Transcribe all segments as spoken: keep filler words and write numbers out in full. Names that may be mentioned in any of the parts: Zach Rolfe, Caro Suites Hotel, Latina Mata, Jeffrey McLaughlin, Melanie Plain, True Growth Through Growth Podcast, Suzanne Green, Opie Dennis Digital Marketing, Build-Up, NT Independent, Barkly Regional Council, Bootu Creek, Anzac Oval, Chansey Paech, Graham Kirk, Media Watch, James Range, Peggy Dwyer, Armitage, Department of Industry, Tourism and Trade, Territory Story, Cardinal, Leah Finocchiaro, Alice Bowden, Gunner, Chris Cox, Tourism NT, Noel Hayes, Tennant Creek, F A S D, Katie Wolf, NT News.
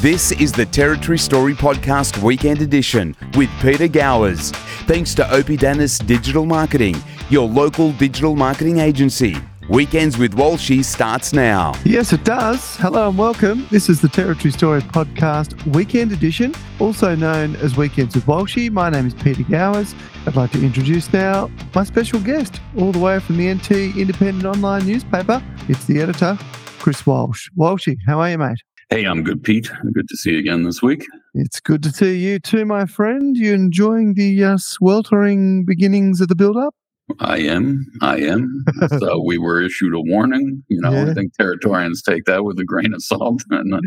This is the Territory Story Podcast Weekend Edition with Peter Gowers. Thanks to Opie Dennis Digital Marketing, your local digital marketing agency. Weekends with Walshy starts now. Yes, it does. Hello and welcome. This is the Territory Story Podcast Weekend Edition, also known as Weekends with Walshy. My name is Peter Gowers. I'd like to introduce now my special guest, all the way from the N T Independent online newspaper. It's the editor, Chris Walsh. Walshy, how are you, mate? Hey, I'm good, Pete. Good to see you again this week. It's good to see you too, my friend. You enjoying the uh, sweltering beginnings of the build-up? I am. I am. So we were issued a warning. You know, yeah. I think Territorians take that with a grain of salt. And, uh,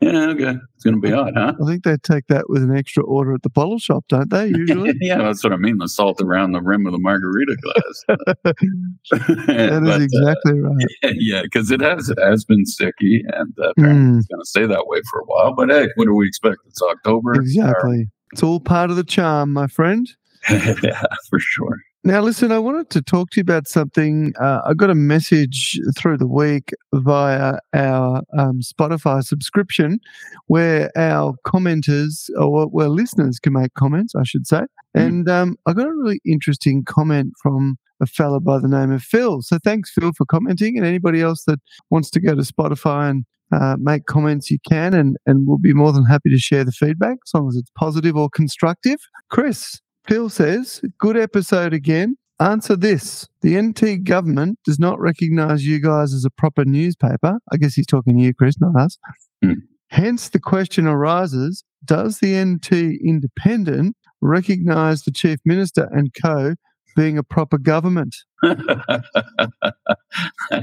yeah, okay. It's going to be hot, huh? I think they take that with an extra order at the bottle shop, don't they, usually? yeah, that's what I mean. The salt around the rim of the margarita glass. that but, is exactly uh, right. Yeah, because yeah, it has it has been sticky, and uh, apparently mm. it's going to stay that way for a while. But, hey, what do we expect? It's October. Exactly. Our... It's all part of the charm, my friend. yeah, for sure. Now, listen, I wanted to talk to you about something. Uh, I got a message through the week via our um, Spotify subscription where our commenters, or where listeners can make comments, I should say. And um, I got a really interesting comment from a fellow by the name of Phil. So thanks, Phil, for commenting. And anybody else that wants to go to Spotify and Uh, make comments, you can, and, and we'll be more than happy to share the feedback as long as it's positive or constructive. Chris, Phil says, good episode again. Answer this. The N T government does not recognise you guys as a proper newspaper. I guess he's talking to you, Chris, not us. Mm. Hence, the question arises, does the N T Independent recognise the Chief Minister and co being a proper government?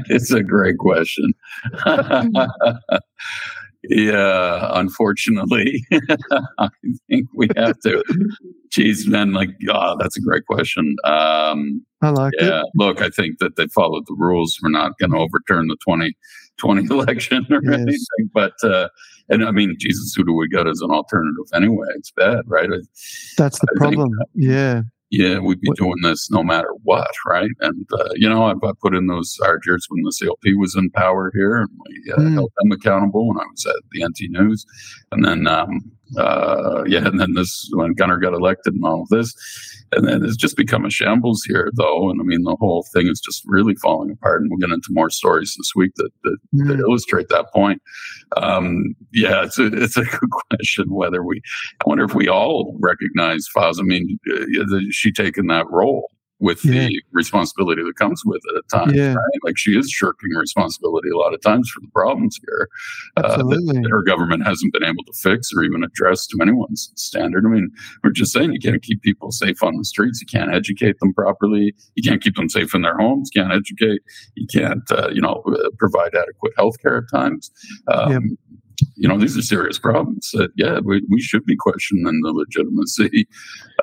It's a great question. yeah, unfortunately, I think we have to. Geez, man, like, oh, that's a great question. Um, I like yeah, it. Look, I think that they followed the rules. We're not going to overturn the twenty twenty election or yes. anything. But, uh, and I mean, Jesus, who do we got as an alternative anyway? It's bad, right? I, that's the I problem. Think, uh, yeah. Yeah, we'd be doing this no matter what, right? And, uh, you know, I, I put in those arduous when the C L P was in power here, and we uh, mm. held them accountable when I was at the N T News. And then, um, uh, yeah, and then this, when Gunner got elected and all of this, and then it's just become a shambles here, though. And, I mean, the whole thing is just really falling apart, and we'll get into more stories this week that that, mm. that illustrate that point. Um, yeah, it's a, it's a good question whether we, I wonder if we all recognize F A S. I mean, uh, the she taken that role with yeah. the responsibility that comes with it at times, yeah. right? Like she is shirking responsibility a lot of times for the problems here uh, that, that her government hasn't been able to fix or even address to anyone's standard. I mean, we're just saying you can't keep people safe on the streets. You can't educate them properly. You can't keep them safe in their homes. You can't educate. You can't, uh, you know, provide adequate health care at times. Um, yep. You know, these are serious problems that, yeah, we, we should be questioning the legitimacy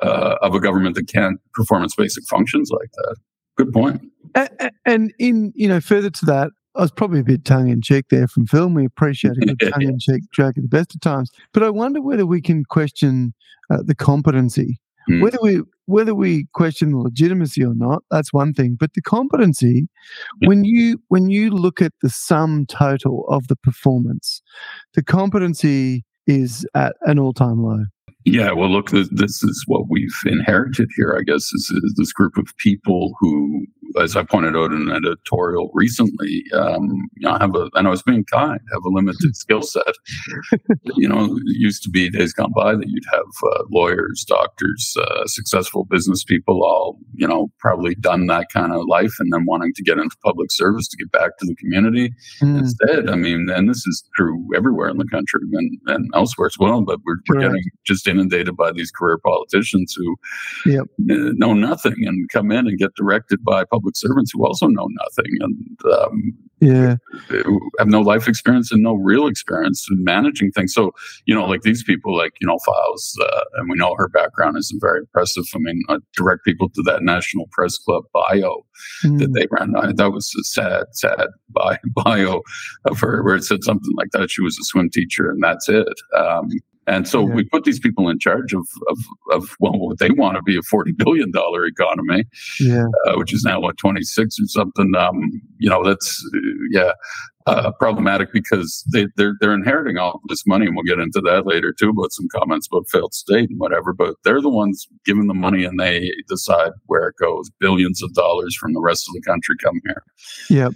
uh, of a government that can't perform its basic functions like that. Good point. And, and in, you know, further to that, I was probably a bit tongue-in-cheek there from Phil. We appreciate a good tongue-in-cheek joke at the best of times. But I wonder whether we can question uh, the competency. Mm. Whether we whether we question the legitimacy or not, that's one thing. But the competency, yeah. when you when you look at the sum total of the performance, the competency is at an all-time low. Yeah, well, look, this, this is what we've inherited here, I guess, is, is this group of people who, as I pointed out in an editorial recently, um, you know, have a, and I was being kind, have a limited skill set. You know, it used to be days gone by that you'd have uh, lawyers, doctors, uh, successful business people, all, you know, probably done that kind of life and then wanting to get into public service to get back to the community. Mm. Instead, I mean, and this is true everywhere in the country and, and elsewhere as well, but we're, we're getting just inundated by these career politicians who yep. know nothing and come in and get directed by public servants who also know nothing and um, yeah. have no life experience and no real experience in managing things. So, you know, like these people, like, you know, Files, uh, and we know her background isn't very impressive. I mean, I direct people to that National Press Club bio mm. that they ran. I, that was a sad, sad bio of her where it said something like that. She was a swim teacher and that's it. Um, And so yeah. we put these people in charge of, of, of, well, what they want to be a forty billion dollars economy, yeah. uh, which is now what, twenty-six or something. Um, you know, that's, yeah, uh, problematic because they, they're, they're inheriting all this money. And we'll get into that later too, about some comments about failed state and whatever, but they're the ones giving the money and they decide where it goes. Billions of dollars from the rest of the country come here. Yep.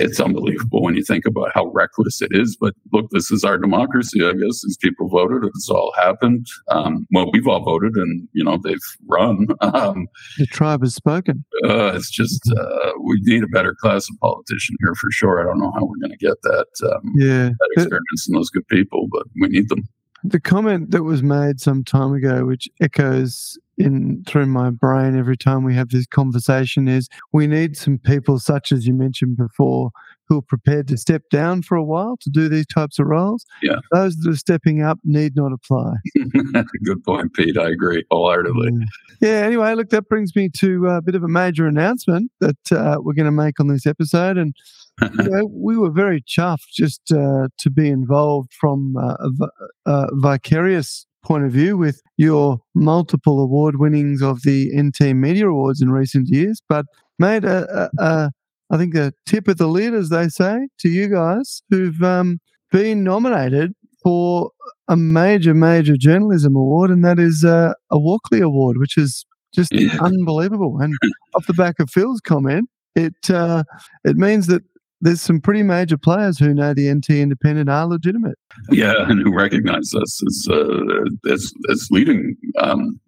It's unbelievable when you think about how reckless it is. But look, this is our democracy, I guess. These people voted. It's all happened. Um, well, we've all voted and, you know, they've run. Um, the tribe has spoken. Uh, it's just uh, we need a better class of politician here for sure. I don't know how we're going to get that, um, yeah. that experience and those good people, but we need them. The comment that was made some time ago, which echoes in through my brain every time we have this conversation, is we need some people such as you mentioned before who are prepared to step down for a while to do these types of roles. Yeah. Those that are stepping up need not apply. Good point, Pete. I agree wholeheartedly. Yeah. yeah, anyway, look, that brings me to a bit of a major announcement that uh, we're going to make on this episode. And you know, we were very chuffed just uh, to be involved from uh, a, a vicarious point of view with your multiple award winnings of the N T Media Awards in recent years. But, mate, uh, uh, uh, I think a tip of the lid, as they say, to you guys who've um, been nominated for a major, major journalism award, and that is uh, a Walkley Award, which is just yeah. unbelievable. And off the back of Phil's comment, it uh, it means that there's some pretty major players who know the N T Independent are legitimate. Yeah, and who recognise us as, uh, as as leading, um,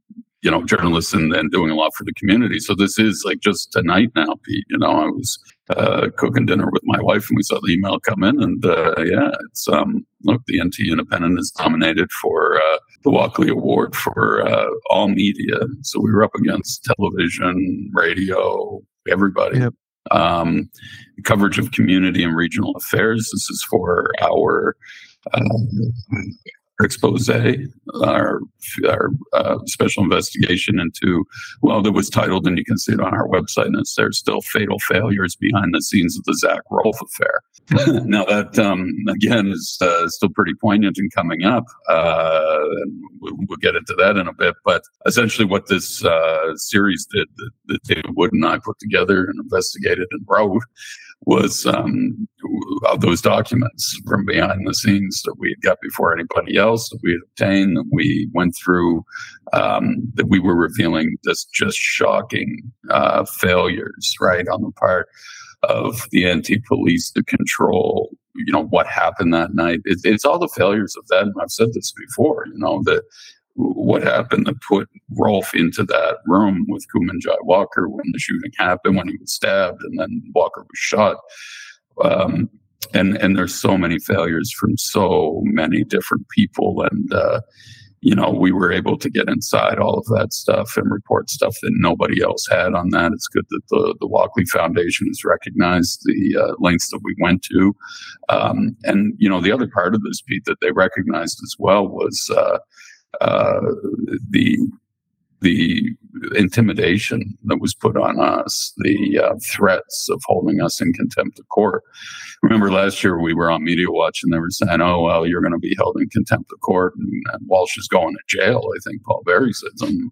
you know, journalists and, and doing a lot for the community. So this is like just tonight now, Pete. You know, I was uh, cooking dinner with my wife and we saw the email come in, and uh, yeah, it's um, look, the N T Independent is nominated for uh, the Walkley Award for uh, all media. So we were up against television, radio, everybody. Yep. Um, coverage of community and regional affairs. This is for our uh, expose, our our uh, special investigation into, well, that was titled, and you can see it on our website, and it's "There's Still Fatal Failures Behind the Scenes of the Zach Rolfe Affair." Now that, um, again, is uh, still pretty poignant and coming up. Uh, we'll get into that in a bit, but essentially what this uh, series did that, that David Wood and I put together and investigated and wrote was um, those documents from behind the scenes that we had got before anybody else, that we had obtained, that we went through, um, that we were revealing this just shocking uh, failures, right, on the part of the N T police to control, you know, what happened that night. It, it's all the failures of that. And I've said this before, you know, that what happened that put Rolfe into that room with Kumanjayi Walker when the shooting happened, when he was stabbed and then Walker was shot. Um, and, and there's so many failures from so many different people. And, uh, you know, we were able to get inside all of that stuff and report stuff that nobody else had on that. It's good that the, the Walkley Foundation has recognized the uh, lengths that we went to. Um, and, you know, the other part of this, Pete, that they recognized as well was uh, uh, the the intimidation that was put on us, the uh, threats of holding us in contempt of court. Remember last year we were on Media Watch and they were saying, oh, well, you're going to be held in contempt of court and, and Walsh is going to jail. I think Paul Berry said something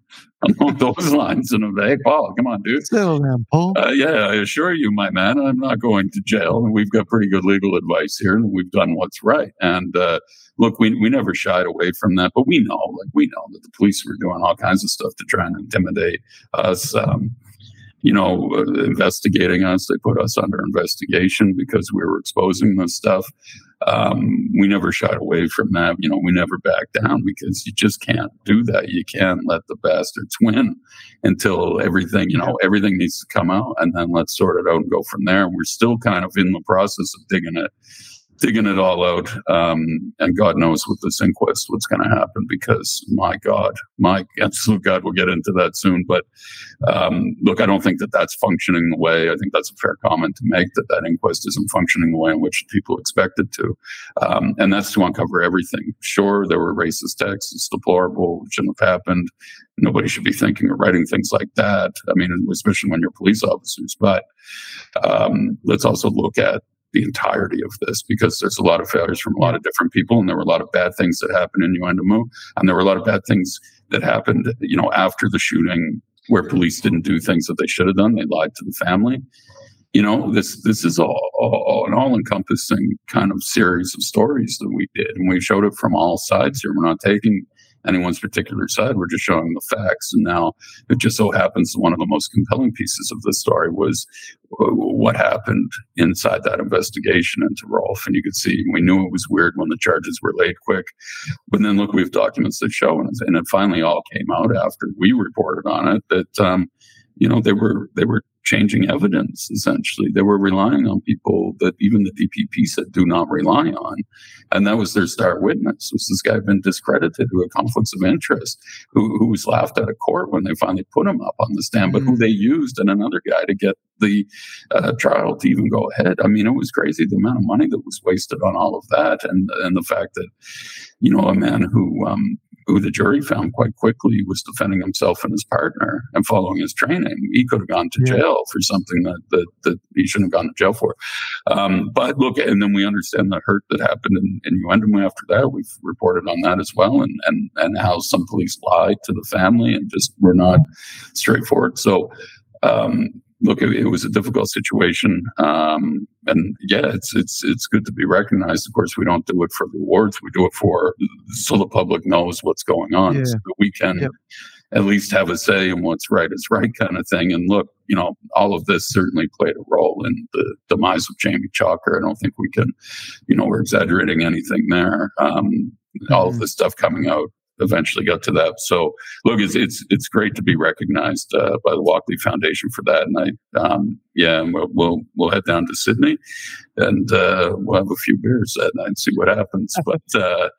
along those lines. And I'm like, hey, Paul, come on, dude. Settle down, Paul. Uh, yeah, I assure you, my man, I'm not going to jail. And we've got pretty good legal advice here and we've done what's right. And uh, look, we we never shied away from that, but we know, like we know that the police were doing all kinds of stuff to try and intimidate us, um, you know, uh, investigating us. They put us under investigation because we were exposing this stuff. Um, we never shied away from that. You know, we never backed down because you just can't do that. You can't let the bastards win until everything, you know, everything needs to come out and then let's sort it out and go from there. We're still kind of in the process of digging it. Digging it all out, um, and God knows with this inquest what's going to happen because, my God, my absolute God, we'll get into that soon. But um, look, I don't think that that's functioning the way. I think that's a fair comment to make that that inquest isn't functioning the way in which people expect it to. Um, and that's to uncover everything. Sure, there were racist texts. It's deplorable. It shouldn't have happened. Nobody should be thinking or writing things like that. I mean, especially when you're police officers. But um, let's also look at the entirety of this, because there's a lot of failures from a lot of different people, and there were a lot of bad things that happened in Yuendumu, and there were a lot of bad things that happened, you know, after the shooting, where police didn't do things that they should have done. They lied to the family. You know, this this is all, all an all-encompassing kind of series of stories that we did, and we showed it from all sides here. We're not taking anyone's particular side. We're just showing the facts. And now it just so happens one of the most compelling pieces of this story was what happened inside that investigation into Rolfe. And you could see, we knew it was weird when the charges were laid quick, but then look, we have documents that show, and it finally all came out after we reported on it, that, um, you know, they were, they were changing evidence, essentially. They were relying on people that even the D P P said do not rely on. And that was their star witness, was this guy had been discredited, who had conflicts of interest, who, who was laughed at at court when they finally put him up on the stand, but mm-hmm. who they used and another guy to get the uh, trial to even go ahead. I mean, it was crazy, the amount of money that was wasted on all of that, and and the fact that, you know, a man who... Um, who the jury found quite quickly was defending himself and his partner and following his training. He could have gone to yeah. jail for something that, that that he shouldn't have gone to jail for. Um, but look, and then we understand the hurt that happened in, in Yuendumu after that. We've reported on that as well, and, and, and how some police lied to the family and just were not straightforward. So, um, look, it, it was a difficult situation. Um, and yeah, it's, it's, it's good to be recognized. Of course, we don't do it for the awards. We do it for, so the public knows what's going on. Yeah. So that we can yep. at least have a say in what's right is right kind of thing. And look, you know, all of this certainly played a role in the demise of Jamie Chalker. I don't think we can, you know, we're exaggerating anything there. Um, mm-hmm. All of this stuff coming out eventually got to that. So look, it's it's, it's great to be recognized uh, by the Walkley Foundation for that. And I, um, yeah, we'll, we'll we'll head down to Sydney, and uh, we'll have a few beers that night and see what happens. But uh,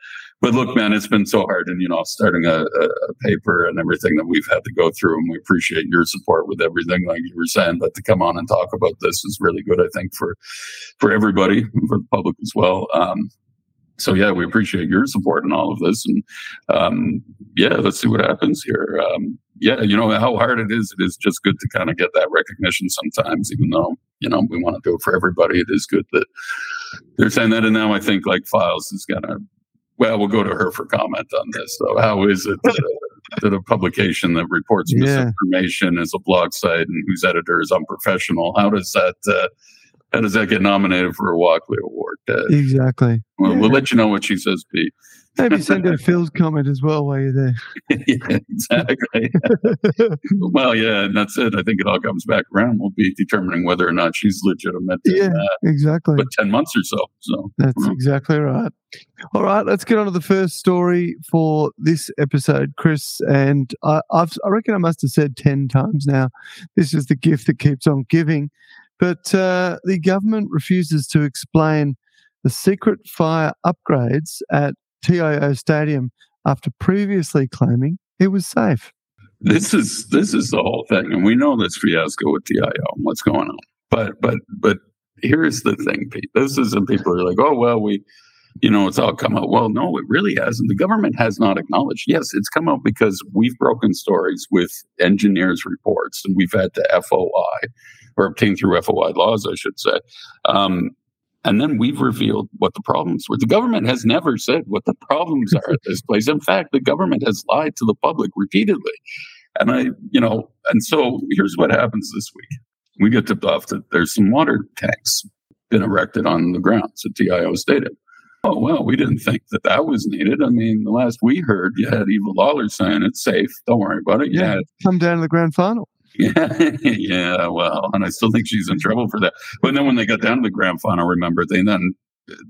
but look, man, it's been so hard, and you know, starting a, a paper and everything that we've had to go through, and we appreciate your support with everything, like you were saying. But to come on and talk about this is really good, I think, for for everybody, for the public as well. Um, So, yeah, we appreciate your support in all of this. And, um, yeah, let's see what happens here. Um, yeah, you know, how hard it is. It is just good to kind of get that recognition sometimes, even though, you know, we want to do it for everybody. It is good that they're saying that. And now I think, like, Files is going to, well, we'll go to her for comment on this. So how is it that a, that a publication that reports yeah. misinformation is a blog site and whose editor is unprofessional? How does that... Uh, How does that get nominated for a Walkley Award? Uh, exactly. Well, yeah. We'll let you know what she says, Pete. Maybe send in Phil's comment as well while you're there. yeah, exactly. Well, yeah, and that's it. I think it all comes back around. We'll be determining whether or not she's legitimate. In, yeah, exactly. But ten months or so. So that's exactly right. All right, let's get on to the first story for this episode, Chris. And I, I've, I reckon I must have said ten times now, this is the gift that keeps on giving. But uh, the government refuses to explain the secret fire upgrades at T I O Stadium after previously claiming it was safe. This is this is the whole thing, and we know this fiasco with T I O and what's going on. But but but here is the thing, Pete. This is, and people are like, oh well, we, you know, it's all come out. Well, no, it really hasn't. The government has not acknowledged. Yes, it's come out because we've broken stories with engineers' reports, and we've had to F O I. Or obtained through F O I laws, I should say. Um, and then we've revealed what the problems were. The government has never said what the problems are at this place. In fact, the government has lied to the public repeatedly. And I, you know, and so here's what happens this week. We get tipped off that there's some water tanks been erected on the grounds at T I O Stadium. Oh, well, we didn't think that that was needed. I mean, the last we heard, you had Eva Lawler saying it's safe. Don't worry about it. You yeah, had- come down to the grand final. Yeah, yeah, well, and I still think she's in trouble for that. But then when they got down to the grand final, remember, they then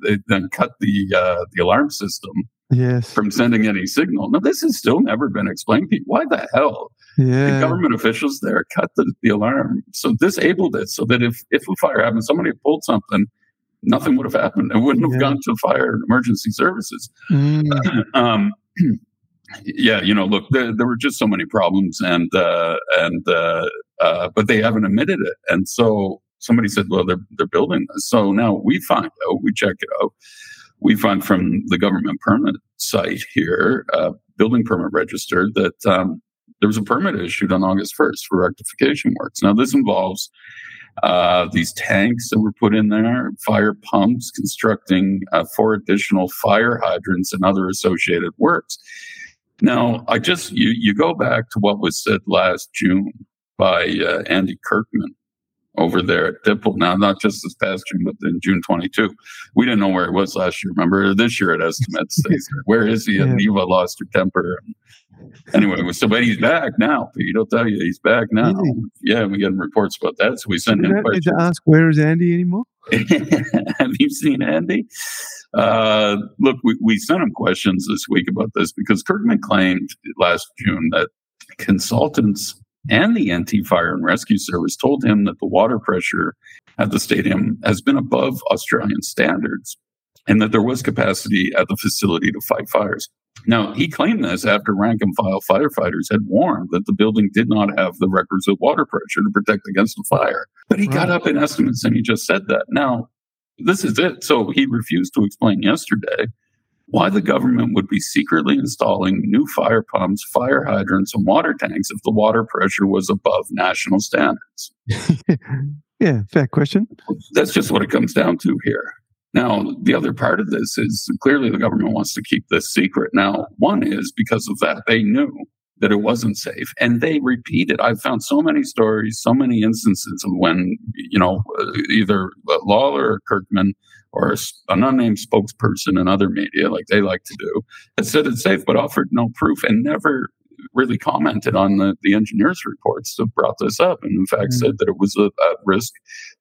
they then cut the uh, the alarm system yes. from sending any signal. Now, this has still never been explained. Why the hell? Yeah. The government officials there cut the, the alarm. So disabled it so that if, if a fire happened, somebody pulled something, nothing would have happened. It wouldn't yeah. have gone to fire and emergency services. Mm. um Yeah, you know, look, there, there were just so many problems, and uh, and uh, uh, but they haven't admitted it. And so somebody said, well, they're they're building this. So now we find out, we check it out. We find from the government permit site here, uh, building permit register, that um, there was a permit issued on August first for rectification works. Now, this involves uh, these tanks that were put in there, fire pumps, constructing uh, four additional fire hydrants and other associated works. Now, I just you, you go back to what was said last June by uh, Andy Kirkman over there at Diple. Now, not just this past June, but in June twenty-two. We didn't know where it was last year, remember? This year at estimates. Where is he? And Eva lost her temper. Anyway, so but he's back now, Pete. I'll tell you, he's back now. Really? Yeah, we get reports about that. So we sent him questions. To ask, where is Andy anymore? Have you seen Andy? Uh, look, we, we sent him questions this week about this because Kirkman claimed last June that consultants and the N T Fire and Rescue Service told him that the water pressure at the stadium has been above Australian standards and that there was capacity at the facility to fight fires. Now, he claimed this after rank-and-file firefighters had warned that the building did not have the requisite water pressure to protect against the fire. But he right. got up in estimates and he just said that. Now, this is it. So he refused to explain yesterday why the government would be secretly installing new fire pumps, fire hydrants, and water tanks if the water pressure was above national standards. Yeah, fair question. That's just what it comes down to here. Now, the other part of this is clearly the government wants to keep this secret. Now, one is because of that, they knew that it wasn't safe. And they repeated. I've found so many stories, so many instances of when, you know, either Lawler or Kirkman or an unnamed spokesperson in other media, like they like to do, that said it's safe but offered no proof and never really commented on the, the engineers' reports that brought this up and, in fact, mm-hmm. said that it was a, a risk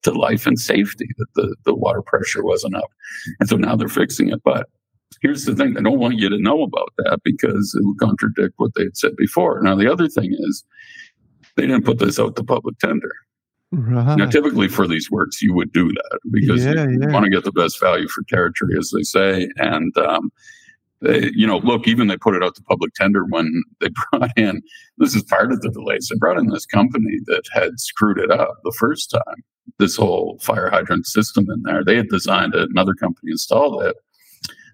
to life and safety, that the, the water pressure wasn't up. And so now they're fixing it. But here's the thing. They don't want you to know about that because it would contradict what they had said before. Now, the other thing is they didn't put this out to public tender. Right. Now, typically for these works, you would do that because yeah, you yeah. want to get the best value for territory, as they say. And, um, They, you know, look, even they put it out to public tender when they brought in, this is part of the delays, they brought in this company that had screwed it up the first time, this whole fire hydrant system in there. They had designed it, another company installed it.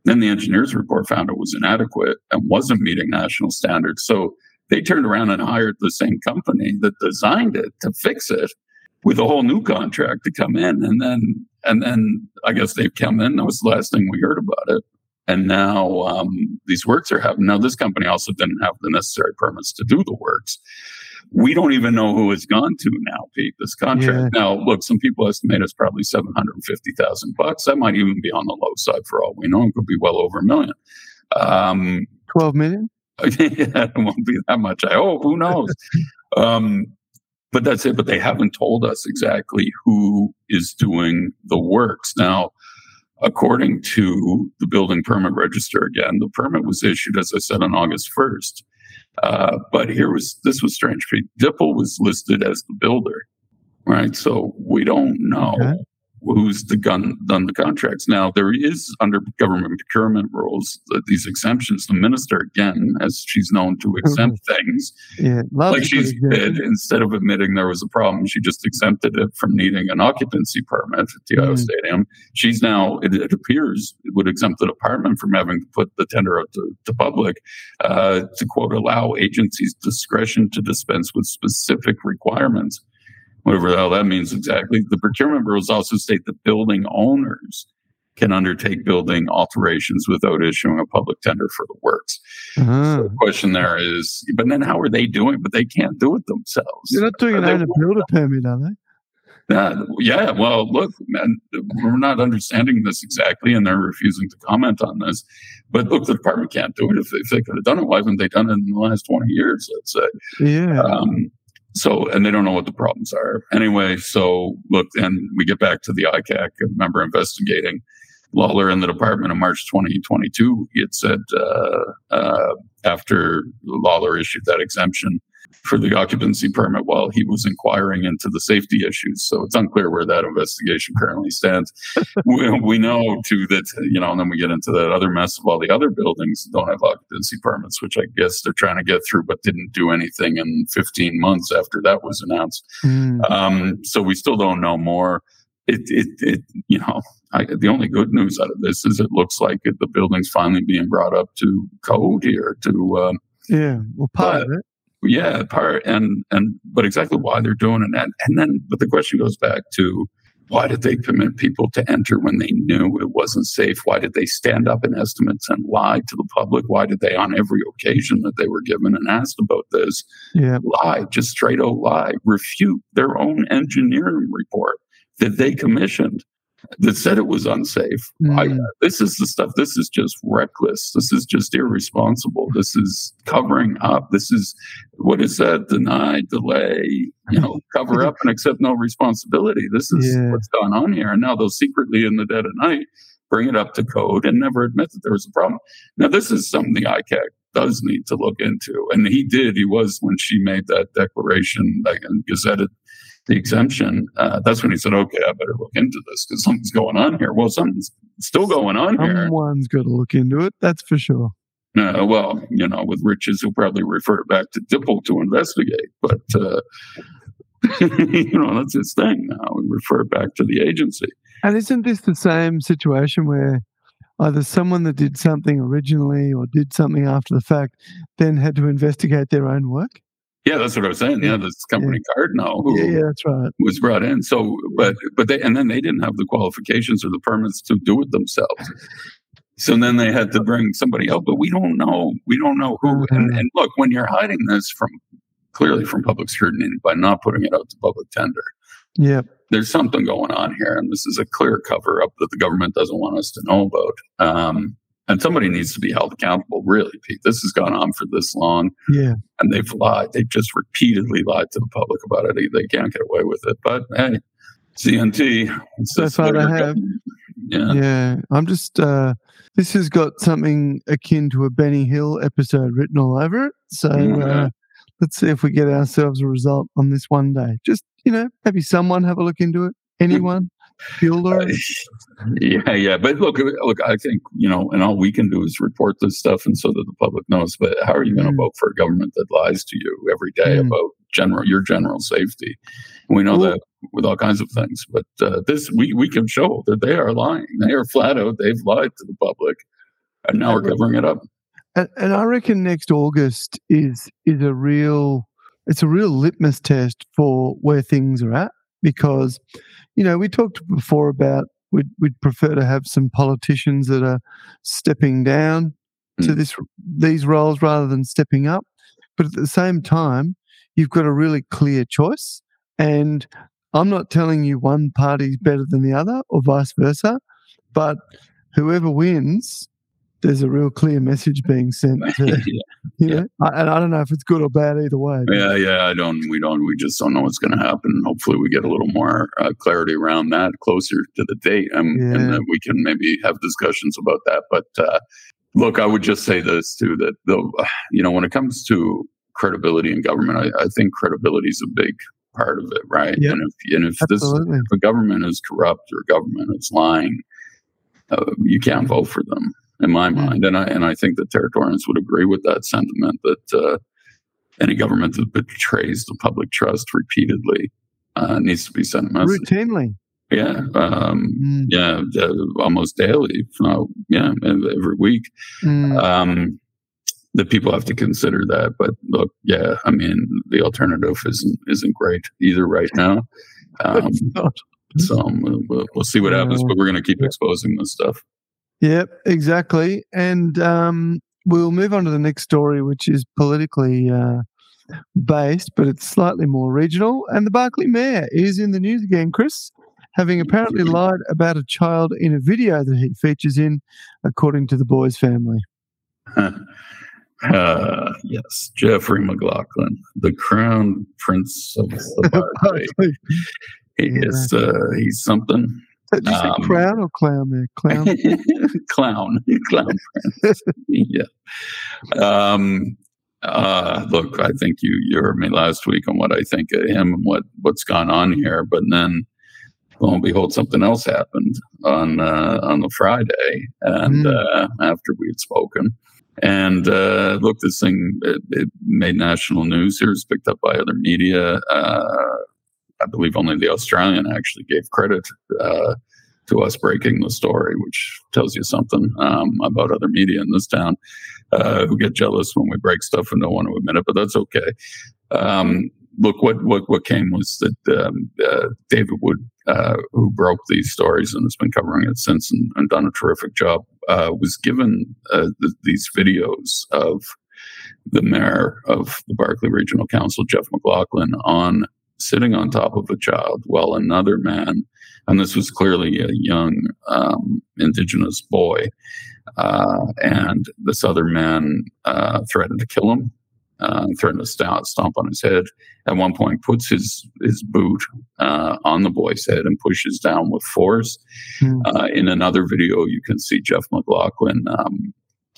Then the engineer's report found it was inadequate and wasn't meeting national standards. So they turned around and hired the same company that designed it to fix it with a whole new contract to come in. And then, and then I guess they've come in. That was the last thing we heard about it. And now um, these works are happening. Now, this company also didn't have the necessary permits to do the works. We don't even know who it's gone to now, Pete, this contract. Yeah. Now, look, some people estimate it's probably seven hundred fifty thousand bucks. That might even be on the low side for all we know. It could be well over a million. Um, twelve million? Yeah, it won't be that much. I hope. Who knows? um, but that's it. But they haven't told us exactly who is doing the works. Now, according to the building permit register, again, the permit was issued, as I said, on August first. Uh, but here was this was strange. Diple was listed as the builder, right? So we don't know okay. who's the gun, done the contracts. Now, there is, under government procurement rules, that these exemptions. The minister, again, as she's known to exempt things, yeah, like she's did, instead of admitting there was a problem, she just exempted it from needing an occupancy permit at the T I O Stadium. She's now, it, it appears, it would exempt the department from having to put the tender out to, to public uh, to, quote, allow agencies discretion to dispense with specific requirements. Whatever the hell that means exactly. The procurement rules also state that building owners can undertake building alterations without issuing a public tender for the works. Uh-huh. So the question there is, but then how are they doing? But they can't do it themselves. They're not doing it on a builder permit, are they? Uh, yeah, well, look, man, we're not understanding this exactly, and they're refusing to comment on this. But look, the department can't do it. If, if they could have done it, why haven't they done it in the last twenty years, let's say? Yeah. Um, So, and they don't know what the problems are. Anyway, so look, and we get back to the I C A C, member investigating Lawler in the department in March twenty twenty-two. It said uh, uh, after Lawler issued that exemption for the occupancy permit while he was inquiring into the safety issues. So it's unclear where that investigation currently stands. we, we know, too, that, you know, and then we get into that other mess of all the other buildings that don't have occupancy permits, which I guess they're trying to get through, but didn't do anything in fifteen months after that was announced. Mm. Um, so we still don't know more. It, it, it you know, I, the only good news out of this is it looks like it, the building's finally being brought up to code here. To um, Yeah, well, part but, of it. yeah, part and and but exactly why they're doing it. And, and then, but the question goes back to, why did they permit people to enter when they knew it wasn't safe? Why did they stand up in estimates and lie to the public? Why did they, on every occasion that they were given and asked about this, yeah. lie, just straight out lie, refute their own engineering report that they commissioned that said it was unsafe? Mm. I, this is the stuff. This is just reckless. This is just irresponsible. This is covering up. This is, what is that? Deny, delay, you know, cover up and accept no responsibility. This is yeah. what's going on here. And now they'll secretly in the dead of night bring it up to code and never admit that there was a problem. Now, this is something the I C A C does need to look into. And he did. He was, when she made that declaration, that gazetted the exemption, uh, that's when he said, okay, I better look into this because something's going on here. Well, something's still going on Someone's here. Someone's got to look into it, that's for sure. Uh, well, you know, with riches, he'll probably refer back to Diple to investigate. But, uh, you know, that's his thing now. We refer back to the agency. And isn't this the same situation where either someone that did something originally or did something after the fact then had to investigate their own work? Yeah, that's what I was saying. Yeah, this company yeah. Cardinal who yeah, yeah, that's right. was brought in. So, but but they and then they didn't have the qualifications or the permits to do it themselves. So then they had to bring somebody else. But we don't know. We don't know who. Okay. And, and look, when you're hiding this from clearly from public scrutiny by not putting it out to public tender, yeah, there's something going on here, and this is a clear cover up that the government doesn't want us to know about. Um, And somebody needs to be held accountable, really, Pete. This has gone on for this long. Yeah. And they've lied. They've just repeatedly lied to the public about it. They can't get away with it. But, hey, C N T. So far they have. Yeah. yeah. I'm just, uh, this has got something akin to a Benny Hill episode written all over it. So yeah. uh, let's see if we get ourselves a result on this one day. Just, you know, maybe someone have a look into it. Anyone? Uh, yeah, yeah. But look, look. I think, you know, and all we can do is report this stuff and so that the public knows. But how are you going to mm. vote for a government that lies to you every day mm. about general your general safety? We know Ooh. that with all kinds of things. But uh, this, we, we can show that they are lying. They are flat out. They've lied to the public. And now we're covering it up. And, and I reckon next August is is a real, it's a real litmus test for where things are at. Because, you know, we talked before about we'd, we'd prefer to have some politicians that are stepping down mm. to this these roles rather than stepping up. But at the same time, you've got a really clear choice. And I'm not telling you one party's better than the other or vice versa. But whoever wins, there's a real clear message being sent to yeah. You know, yeah. I, and I don't know if it's good or bad either way. But. Yeah, yeah, I don't. We don't. We just don't know what's going to happen. Hopefully, we get a little more uh, clarity around that closer to the date, um, yeah. and then we can maybe have discussions about that. But uh, look, I would just say this too: that the, you know, when it comes to credibility in government, I, I think credibility is a big part of it, right? Yep. And if and if Absolutely. this if a government is corrupt or government is lying, uh, you can't vote for them. In my mind, and I and I think the Territorians would agree with that sentiment that uh, any government that betrays the public trust repeatedly uh, needs to be sent a message. Routinely, yeah, um, mm. yeah, uh, almost daily, uh, yeah, every week. Mm. Um, the people have to consider that. But look, yeah, I mean, the alternative isn't isn't great either right now. Um, so we'll, we'll see what happens, but we're going to keep exposing this stuff. Yep, exactly. And um, we'll move on to the next story, which is politically uh, based, but it's slightly more regional. And the Barkly mayor is in the news again, Chris, having apparently lied about a child in a video that he features in, according to the Boys family. Huh. Uh, yes, Jeffrey McLaughlin, the crown prince of the Barkly. He yeah. is, uh, he's something. Did you say um, crown or clown there? Clown. clown. Clown prince. yeah. Um, uh, look, I think you, you heard me last week on what I think of him and what, what's gone on here. But then, lo and behold, something else happened on uh, on the Friday and mm. uh, after we had spoken. And uh, look, this thing, it, it made national news here. It's picked up by other media. Uh I believe only the Australian actually gave credit uh, to us breaking the story, which tells you something um, about other media in this town uh, who get jealous when we break stuff and don't want to admit it, but that's okay. Um, look, what, what, what came was that um, uh, David Wood, uh, who broke these stories and has been covering it since and, and done a terrific job, uh, was given uh, th- these videos of the mayor of the Barkly Regional Council, Jeff McLaughlin, on sitting on top of a child while another man, and this was clearly a young um, indigenous boy, uh, and this other man uh, threatened to kill him, uh, threatened to stomp, stomp on his head. At one point, puts his his boot uh, on the boy's head and pushes down with force. Mm. Uh, in another video, you can see Jeff McLaughlin um,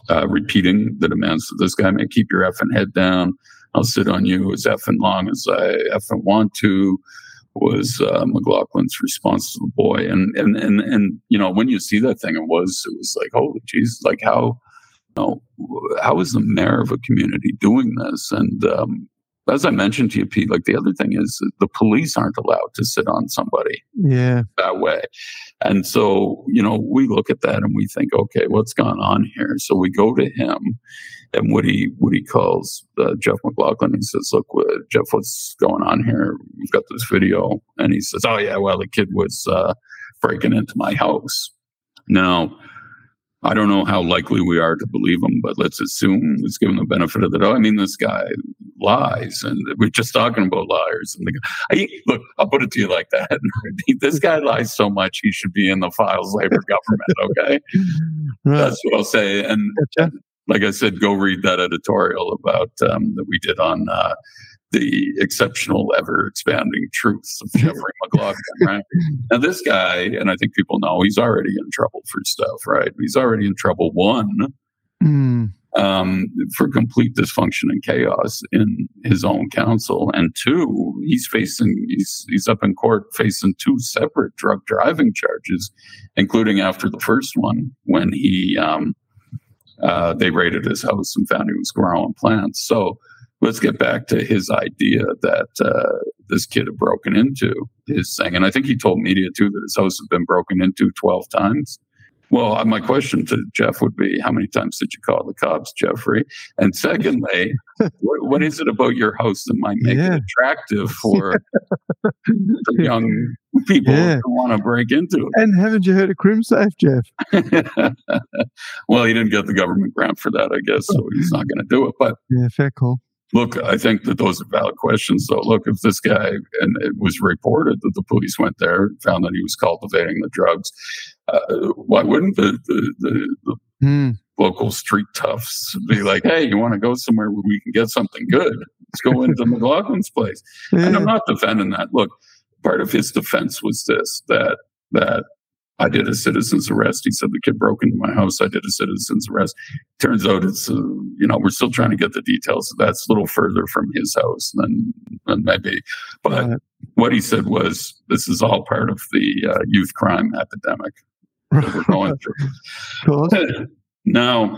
uh, repeating the demands of this guy, man, keep your effing head down. I'll sit on you as effing long as I effing want to, was uh, McLaughlin's response to the boy. And, and, and, and, you know, when you see that thing, it was, it was like, holy geez, like how, you know, how is the mayor of a community doing this? And um, as I mentioned to you, Pete, like the other thing is the police aren't allowed to sit on somebody yeah. that way. And so, you know, we look at that and we think, okay, what's gone on here? So we go to him. And what he, what he calls uh, Jeff McLaughlin, he says, look, uh, Jeff, what's going on here? We've got this video. And he says, oh, yeah, well, the kid was uh, breaking into my house. Now, I don't know how likely we are to believe him, but let's assume, let's give him the benefit of the doubt. I mean, this guy lies, and we're just talking about liars. And the guy, I, look, I'll put it to you like that. This guy lies so much, he should be in the files labor government, okay? Right. That's what I'll say. And... Gotcha. Like I said, go read that editorial about um, that we did on uh, the exceptional, ever-expanding truths of Jeffrey McLaughlin, right? Now, this guy, and I think people know, he's already in trouble for stuff, right? He's already in trouble, one, mm. um, for complete dysfunction and chaos in his own council, and two, he's facing, he's, he's up in court facing two separate drug driving charges, including after the first one when he... Um, Uh, they raided his house and found he was growing plants. So let's get back to his idea that uh, this kid had broken into his thing. And I think he told media, too, that his house had been broken into twelve times. Well, my question to Jeff would be, how many times did you call the cops, Jeffrey? And secondly, what, what is it about your house that might make yeah. it attractive for, for young people yeah. who want to break into it? And haven't you heard of CrimSafe, Jeff? Well, he didn't get the government grant for that, I guess, so he's not going to do it. But yeah, fair call. Look, I think that those are valid questions, though. Look, if this guy, and it was reported that the police went there, found that he was cultivating the drugs, uh, why wouldn't the, the, the, the mm. local street toughs be like, hey, you want to go somewhere where we can get something good? Let's go into McLaughlin's place. Yeah. And I'm not defending that. Look, part of his defense was this, that that I did a citizen's arrest. He said the kid broke into my house. I did a citizen's arrest. Turns out it's, uh, you know, we're still trying to get the details. That's a little further from his house than, than maybe. But uh, what he said was, this is all part of the uh, youth crime epidemic that we're going through. Cool. Now,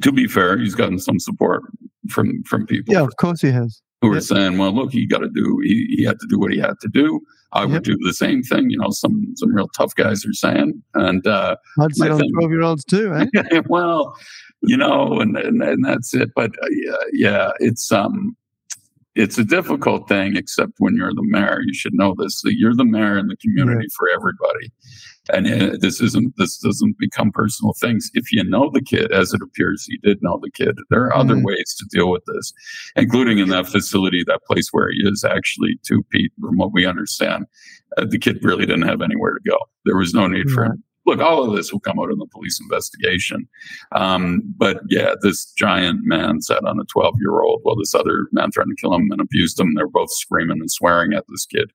to be fair, he's gotten some support from, from people. Yeah, of course he has. Who yep. are saying, well, look, he got to do, he, he had to do what he had to do. I yep. would do the same thing, you know, some some real tough guys are saying. And uh, I'd say on twelve-year-olds too, eh? Well, you know, and, and, and that's it. But uh, yeah, yeah, it's um, it's a difficult thing, except when you're the mayor. You should know this, that you're the mayor in the community yeah. for everybody. And uh, this isn't, this doesn't become personal things. If you know the kid, as it appears he did know the kid, there are other mm. ways to deal with this, including in that facility, that place where he is actually, to Pete, from what we understand, uh, the kid really didn't have anywhere to go. There was no need yeah. for him. Look, all of this will come out in the police investigation. Um, but yeah, this giant man sat on a twelve-year-old while this other man threatened to kill him and abused him. They're both screaming and swearing at this kid.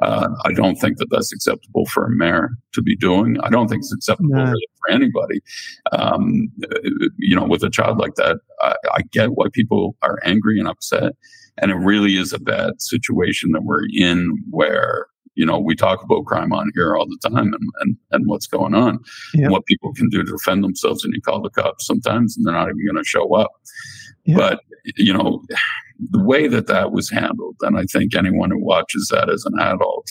Uh, I don't think that that's acceptable for a mayor to be doing. I don't think it's acceptable no. really for anybody. Um, you know, with a child like that, I, I get why people are angry and upset. And it really is a bad situation that we're in where... You know, we talk about crime on here all the time and, and, and what's going on, yep. and what people can do to defend themselves. And you call the cops sometimes and they're not even going to show up. Yep. But, you know, the way that that was handled, and I think anyone who watches that as an adult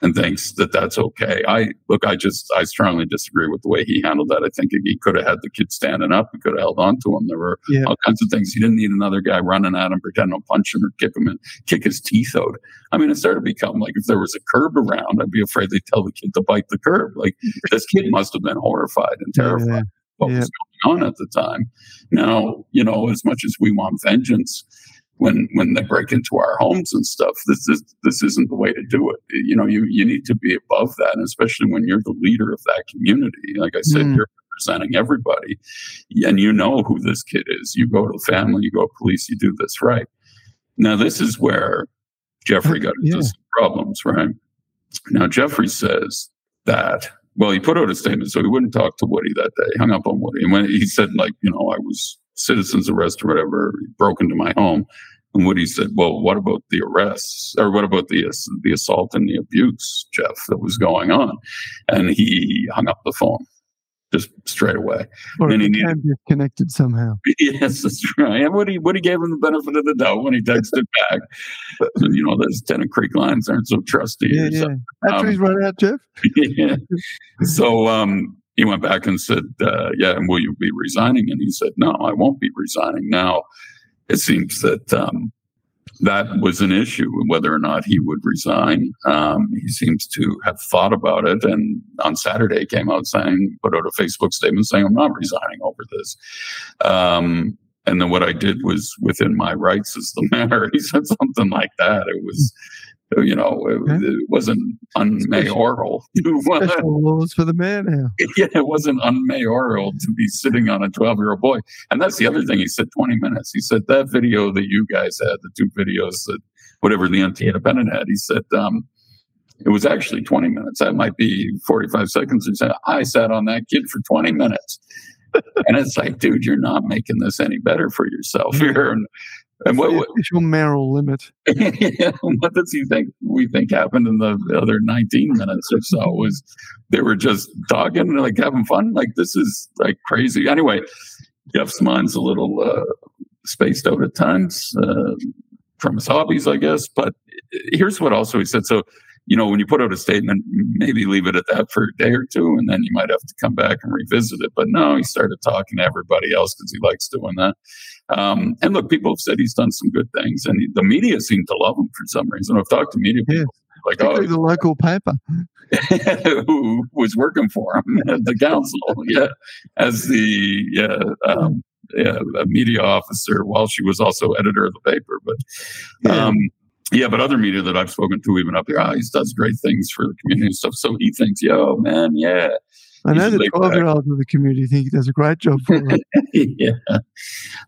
and thinks that that's okay. I look, I just, I strongly disagree with the way he handled that. I think he could have had the kid standing up. He could have held on to him. There were yeah. all kinds of things. He didn't need another guy running at him, pretending to punch him or kick him and kick his teeth out. I mean, it started to become like, if there was a curb around, I'd be afraid they'd tell the kid to bite the curb. Like, this kid must have been horrified and terrified. Yeah. What yeah. was going on at the time. Now, you know, as much as we want vengeance when when they break into our homes and stuff, this is this isn't the way to do it. You know, you, you need to be above that, and especially when you're the leader of that community. Like I said, mm. you're representing everybody, and you know who this kid is. You go to the family, you go to police, you do this right. Now, this is where Jeffrey got into yeah. some problems, right? Now, Jeffrey says that... Well, he put out a statement, so he wouldn't talk to Woody that day. Hung up on Woody. And when he said, like, you know, I was citizen's arrest or whatever, he broke into my home. And Woody said, well, what about the arrests? Or what about the the assault and the abuse, Jeff, that was going on? And he hung up the phone just straight away. Or and he needed, connected somehow. Yes, that's right. And Woody, Woody gave him the benefit of the doubt when he texted back. So, you know, those Tennant Creek lines aren't so trusty. Yeah, yeah. That's um, he's right out, Jeff. Yeah. So um, he went back and said, uh, yeah, and will you be resigning? And he said, no, I won't be resigning. Now, it seems that um, that was an issue, whether or not he would resign. Um, he seems to have thought about it, and on Saturday came out saying, put out a Facebook statement saying, I'm not resigning over this. Um, and then what I did was within my rights as the mayor. He said something like that. It was, you know, it, it wasn't unmayoral. Special rules for the mayor now. Yeah, it wasn't unmayoral to be sitting on a twelve-year-old boy. And that's the other thing. He said twenty minutes. He said that video that you guys had, the two videos that whatever the N T Independent had, he said um, it was actually twenty minutes. That might be forty-five seconds. He said, I sat on that kid for twenty minutes. And it's like, dude, you're not making this any better for yourself here. And, and what, the official mayoral limit. Yeah, what does he think we think happened in the other nineteen minutes or so? Was they were just talking, like having fun? Like, this is like crazy. Anyway, Jeff's mind's a little uh, spaced out at times uh, from his hobbies, I guess. But here's what also he said. So, you know, when you put out a statement, maybe leave it at that for a day or two, and then you might have to come back and revisit it. But no, he started talking to everybody else because he likes doing that. Um, and look, people have said he's done some good things, and he, the media seemed to love him for some reason. I've talked to media people. Yeah. Like, oh, the local paper who was working for him at the council, yeah, as the yeah, um, yeah media officer, while she was also editor of the paper. But um, yeah. Yeah, but other media that I've spoken to, even up here, oh, he does great things for the community and stuff. So he thinks, yo, man, yeah. I know the twelve-year-olds of the community think he does a great job for them. Yeah.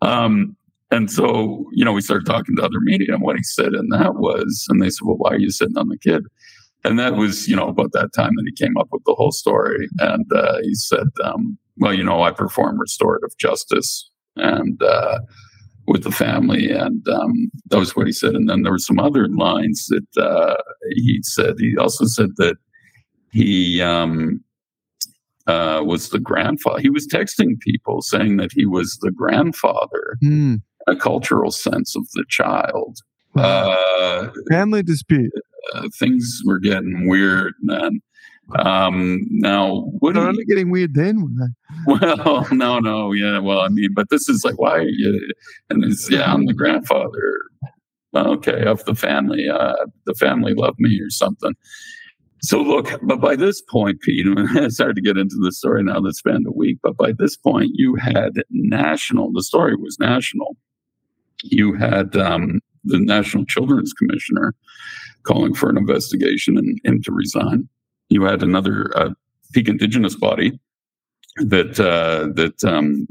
Um, and so, you know, we started talking to other media, and what he said in that was, and they said, well, why are you sitting on the kid? And that was, you know, about that time that he came up with the whole story. And uh, he said, um, well, you know, I perform restorative justice. And, uh, with the family, and um, that was what he said. And then there were some other lines that uh, he said. He also said that he um, uh, was the grandfather. He was texting people saying that he was the grandfather, mm. a cultural sense of the child. Wow. Uh, family dispute. Uh, things were getting weird, man. Um, now, Woody, they're only getting weird then. Well, no, no, yeah. Well, I mean, but this is like, why are you? And it's, yeah, I'm the grandfather. Okay, of the family. Uh, the family loved me or something. So look, but by this point, Pete, it's hard to get into the story now that's been a week, but by this point you had national, the story was national. You had, um, the National Children's Commissioner calling for an investigation and him to resign. You had another uh, Peak Indigenous body that uh, that um,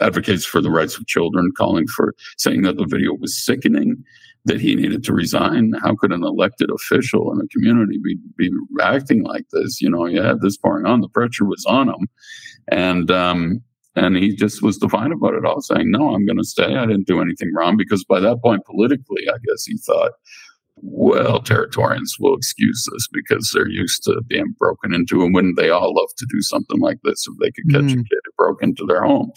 advocates for the rights of children, calling for, saying that the video was sickening, that he needed to resign. How could an elected official in a community be, be acting like this? You know, you had this pouring on. The pressure was on him, and um, and he just was defiant about it all, saying, "No, I'm going to stay. I didn't do anything wrong." Because by that point, politically, I guess he thought, well, Territorians will excuse this because they're used to being broken into, and wouldn't they all love to do something like this if they could catch mm. a kid who broke into their home?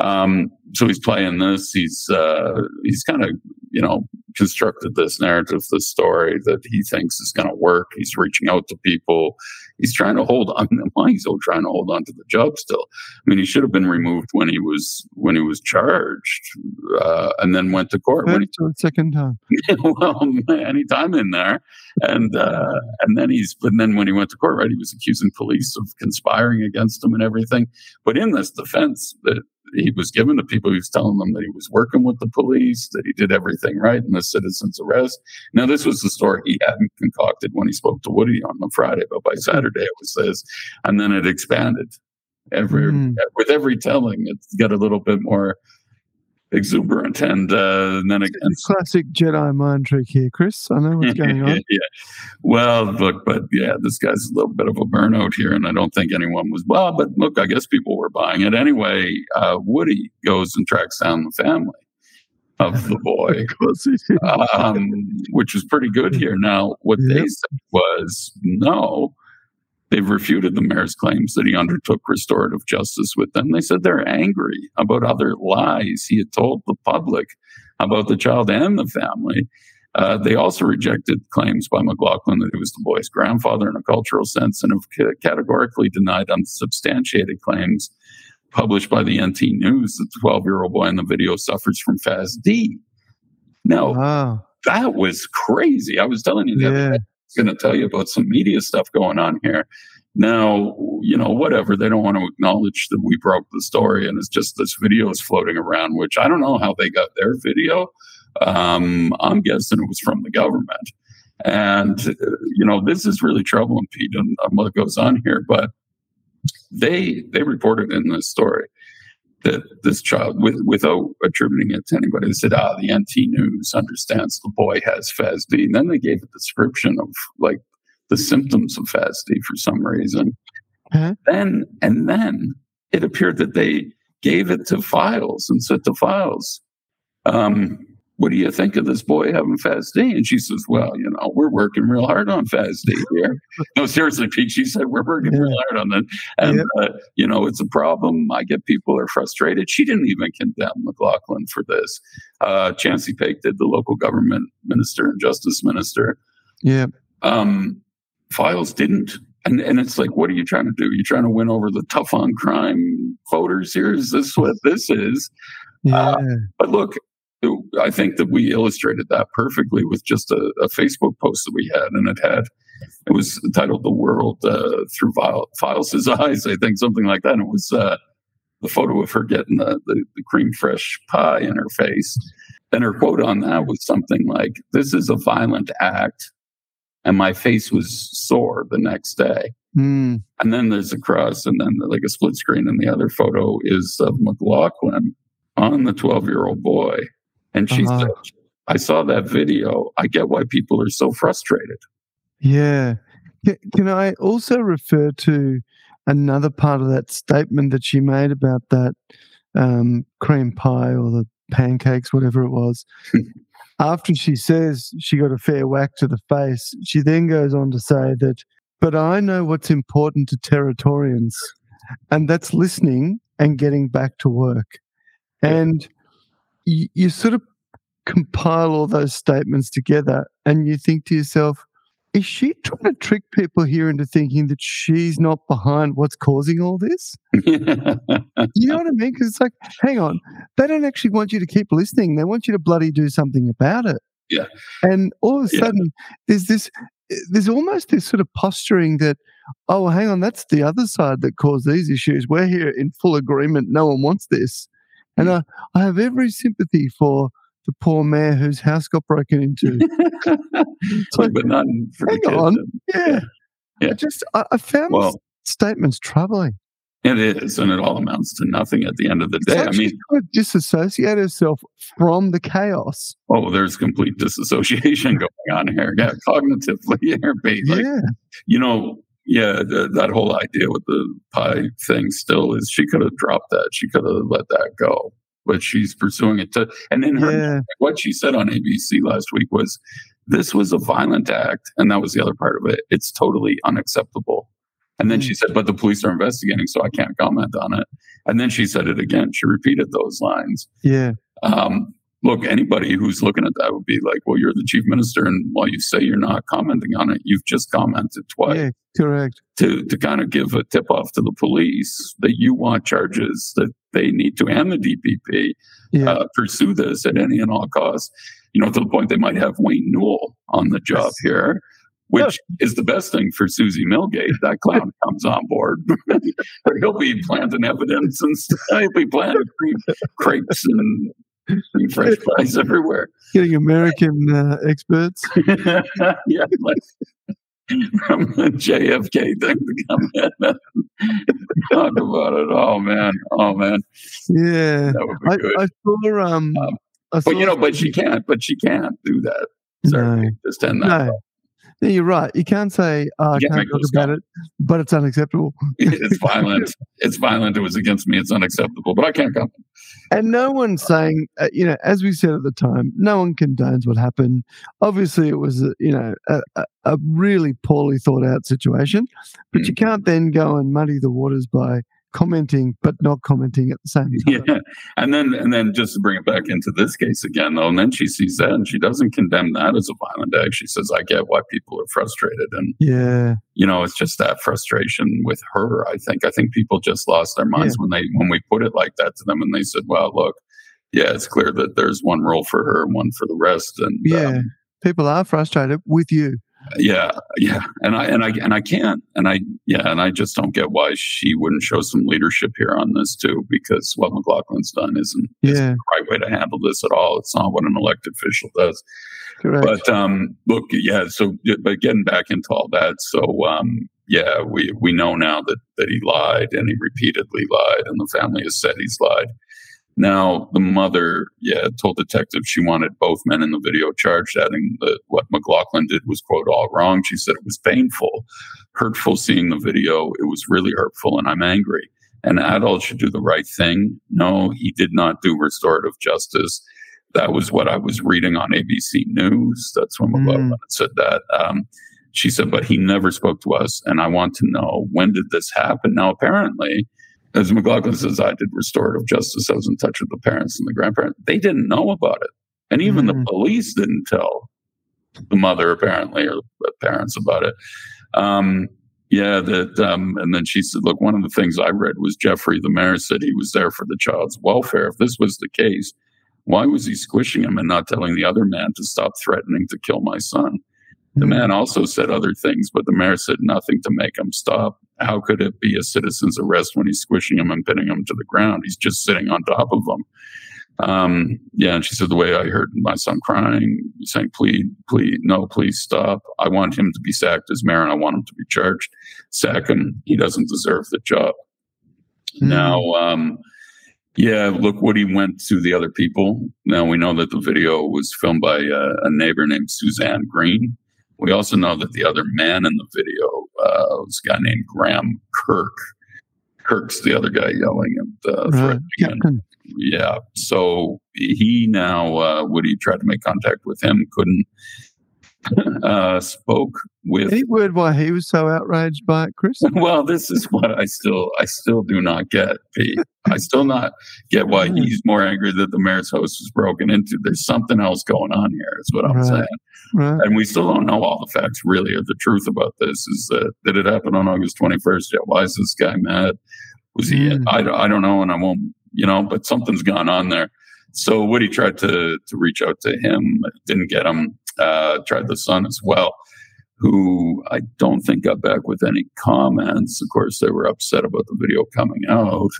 Um, so he's playing this. He's uh, he's kind of, you know, constructed this narrative, this story that he thinks is going to work. He's reaching out to people. He's trying to hold on. Why he's still trying to hold on to the job still? I mean, he should have been removed when he was when he was charged, uh, and then went to court. When he, second time. Well, any time in there, and uh, and then he's and then when he went to court, right, he was accusing police of conspiring against him and everything. But in this defense that he was given to people, he was telling them that he was working with the police, that he did everything right in the citizen's arrest. Now, this was the story he hadn't concocted when he spoke to Woody on the Friday, but by Saturday it was this. And then it expanded. Every mm. With every telling, it got a little bit more exuberant. And, uh, and then again... Classic Jedi mind trick here, Chris. I know what's going on. Yeah. Well, look, but yeah, this guy's a little bit of a burnout here, and I don't think anyone was... Well, but look, I guess people were buying it. Anyway, uh, Woody goes and tracks down the family of the boy, um, which was pretty good here. Now, what yep. they said was, no, they've refuted the mayor's claims that he undertook restorative justice with them. They said they're angry about other lies he had told the public about the child and the family. Uh, they also rejected claims by McLaughlin that he was the boy's grandfather in a cultural sense and have c- categorically denied unsubstantiated claims published by the N T News that the twelve-year-old boy in the video suffers from F A S D. Now, wow. that was crazy. I was telling you the yeah. other day. Going to tell you about some media stuff going on here. Now, you know, whatever, they don't want to acknowledge that we broke the story and it's just this video is floating around, which I don't know how they got their video. Um, I'm guessing it was from the government. And, uh, you know, this is really troubling, Pete, and what goes on here. But they they reported in this story that this child, with, without attributing it to anybody, they said, ah, the N T News understands the boy has F A S D. And then they gave a description of, like, the symptoms of F A S D for some reason. Huh? Then And then it appeared that they gave it to Files and said to Files, um, what do you think of this boy having F A S D? And she says, well, you know, we're working real hard on F A S D here. No, seriously, Pete, she said, we're working yeah. real hard on that. And, yeah. uh, you know, it's a problem. I get people are frustrated. She didn't even condemn McLaughlin for this. Uh, Chansey Paech did, the local government minister and justice minister. Yeah. Um, Files didn't. And and it's like, what are you trying to do? You're trying to win over the tough on crime voters here? Is this what this is? Yeah. Uh, but look, I think that we illustrated that perfectly with just a, a Facebook post that we had, and it had it was titled "The World uh, Through Viol- Files' Eyes," I think, something like that. And it was uh, the photo of her getting the, the, the cream fresh pie in her face, and her quote on that was something like, "This is a violent act, and my face was sore the next day." Mm. And then there's a cross, and then like a split screen, and the other photo is of McLaughlin on the twelve-year-old boy. And she uh-huh. said, I saw that video. I get why people are so frustrated. Yeah. Can I also refer to another part of that statement that she made about that um, cream pie or the pancakes, whatever it was? After she says she got a fair whack to the face, she then goes on to say that, but I know what's important to Territorians, and that's listening and getting back to work. And... Yeah. You sort of compile all those statements together and you think to yourself, is she trying to trick people here into thinking that she's not behind what's causing all this? You know what I mean? Because it's like, hang on, they don't actually want you to keep listening. They want you to bloody do something about it. Yeah. And all of a sudden, yeah. there's this, there's almost this sort of posturing that, oh, well, hang on, that's the other side that caused these issues. We're here in full agreement. No one wants this. And I, I have every sympathy for the poor mayor whose house got broken into. Like, but not for hang the on. Yeah. yeah. I just I, I found well, this statement's troubling. It is, and it all amounts to nothing at the end of the day. It's I mean, to disassociate herself from the chaos. Oh, there's complete disassociation going on here. Yeah, cognitively here, baby. Like, yeah. You know, Yeah, the, that whole idea with the pie thing still is, she could have dropped that. She could have let that go. But she's pursuing it. To, and in her, yeah. what she said on A B C last week was, this was a violent act. And that was the other part of it. It's totally unacceptable. And then she said, but the police are investigating, so I can't comment on it. And then she said it again. She repeated those lines. Yeah. Um, look, anybody who's looking at that would be like, well, you're the chief minister, and while you say you're not commenting on it, you've just commented twice. Yeah, correct. To to kind of give a tip off to the police that you want charges that they need to, and the D P P yeah. uh, pursue this at any and all costs. You know, to the point they might have Wayne Newell on the job yes. here, which yeah. is the best thing for Susie Milgate. That clown comes on board. He'll be planting evidence, and he'll be planting crepes and. And fresh fries everywhere. Getting American uh, experts. yeah, like from the J F K thing to come in. Talk about it. Oh, man. Oh, man. Yeah. That would be I, good. I saw, um, um, I saw, but, you know, but she can't. But she can't do that. Certainly. No. Just end that. No. Yeah, you're right. You can't say, oh, I can't, can't talk about it, but it's unacceptable. It's violent. It's violent. It was against me. It's unacceptable, but I can't comment. And no one's saying, uh, you know, as we said at the time, no one condones what happened. Obviously, it was, you know, a, a really poorly thought out situation, but mm. you can't then go and muddy the waters by commenting, but not commenting at the same time. Yeah. And then, and then just to bring it back into this case again, though, and then she sees that and she doesn't condemn that as a violent act. She says, I get why people are frustrated. And, yeah, you know, it's just that frustration with her, I think. I think people just lost their minds yeah. when they, when we put it like that to them and they said, well, look, yeah, it's clear that there's one role for her and one for the rest. And, yeah, um, people are frustrated with you. Yeah, yeah, and I and I and I can't, and I yeah, and I just don't get why she wouldn't show some leadership here on this too, because what McLaughlin's done isn't, yeah. isn't the right way to handle this at all. It's not what an elected official does. Correct. But um, look, yeah, so but getting back into all that, so um, yeah, we we know now that that he lied, and he repeatedly lied, and the family has said he's lied. Now, the mother, yeah, told detectives she wanted both men in the video charged, adding that what McLaughlin did was, quote, all wrong. She said it was painful, hurtful seeing the video. It was really hurtful, and I'm angry. An adult should do the right thing. No, he did not do restorative justice. That was what I was reading on A B C News. That's when McLaughlin mm. said that. Um, she said, but he never spoke to us, and I want to know, when did this happen? Now, apparently, as McLaughlin says, I did restorative justice. I was in touch with the parents and the grandparents. They didn't know about it. And even mm. the police didn't tell the mother, apparently, or the parents about it. Um, yeah, that. Um, and then she said, look, one of the things I read was Jeffrey, the mayor, said he was there for the child's welfare. If this was the case, why was he squishing him and not telling the other man to stop threatening to kill my son? The man also said other things, but the mayor said nothing to make him stop. How could it be a citizen's arrest when he's squishing him and pinning him to the ground? He's just sitting on top of him. Um, yeah, and she said, the way I heard my son crying, saying, please, please, no, please stop. I want him to be sacked as mayor, and I want him to be charged. Sack him. He doesn't deserve the job. Mm-hmm. Now, um, yeah, look, Woody went to the other people. Now, we know that the video was filmed by uh, a neighbor named Suzanne Green. We also know that the other man in the video uh, was a guy named Graham Kirk. Kirk's the other guy yelling and uh, threatening. Right. And, yeah. So he now, uh, Woody tried to make contact with him, couldn't, uh, spoke with. Any word why he was so outraged by it, Chris? Well, this is what I still, I still do not get, Pete. I still not get why he's more angry that the mayor's house was broken into. There's something else going on here, is what I'm right. saying. Right. And we still don't know all the facts, really, or the truth about this. Is that, did it happen on August twenty-first? Yeah, why is this guy mad? Was he, mm. I, I don't know, and I won't, you know, but something's gone on there. So Woody tried to, to reach out to him, didn't get him, uh, tried the son as well, who I don't think got back with any comments. Of course, they were upset about the video coming out.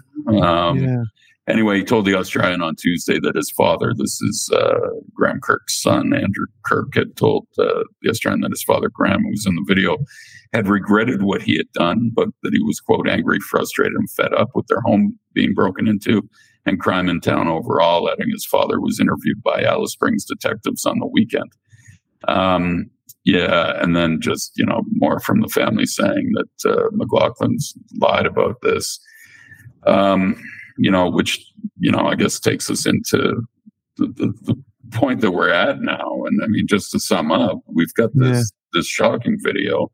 Um, yeah. Anyway, he told the Australian on Tuesday that his father, this is uh, Graham Kirk's son, Andrew Kirk, had told uh, the Australian that his father, Graham, who was in the video, had regretted what he had done, but that he was, quote, angry, frustrated, and fed up with their home being broken into and crime in town overall, adding his father was interviewed by Alice Springs detectives on the weekend. Um, yeah, and then just, you know, more from the family saying that uh, McLaughlin's lied about this, um, you know, which, you know, I guess takes us into the, the, the point that we're at now. And I mean, just to sum up, we've got this, yeah. this shocking video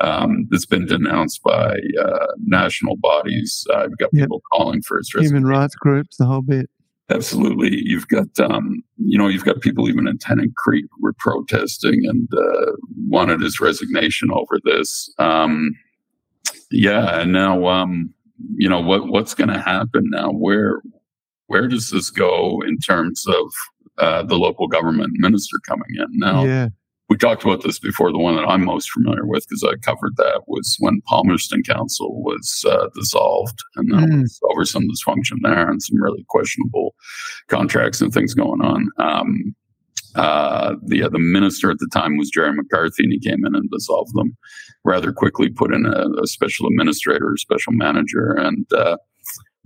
um, that's been denounced by uh, national bodies. I've got yep. people calling for its human rights groups, the whole bit. Absolutely. You've got, um, you know, you've got people even in Tennant Creek were protesting and uh, wanted his resignation over this. Um, yeah. And now, um, you know, what what's going to happen now? Where where does this go in terms of uh, the local government minister coming in now? Yeah. We talked about this before. The one that I'm most familiar with, because I covered that, was when Palmerston Council was uh, dissolved, and that mm. was over some dysfunction there and some really questionable contracts and things going on. Um, uh, the uh, the minister at the time was Jerry McCarthy, and he came in and dissolved them rather quickly, put in a, a special administrator, a special manager, and uh,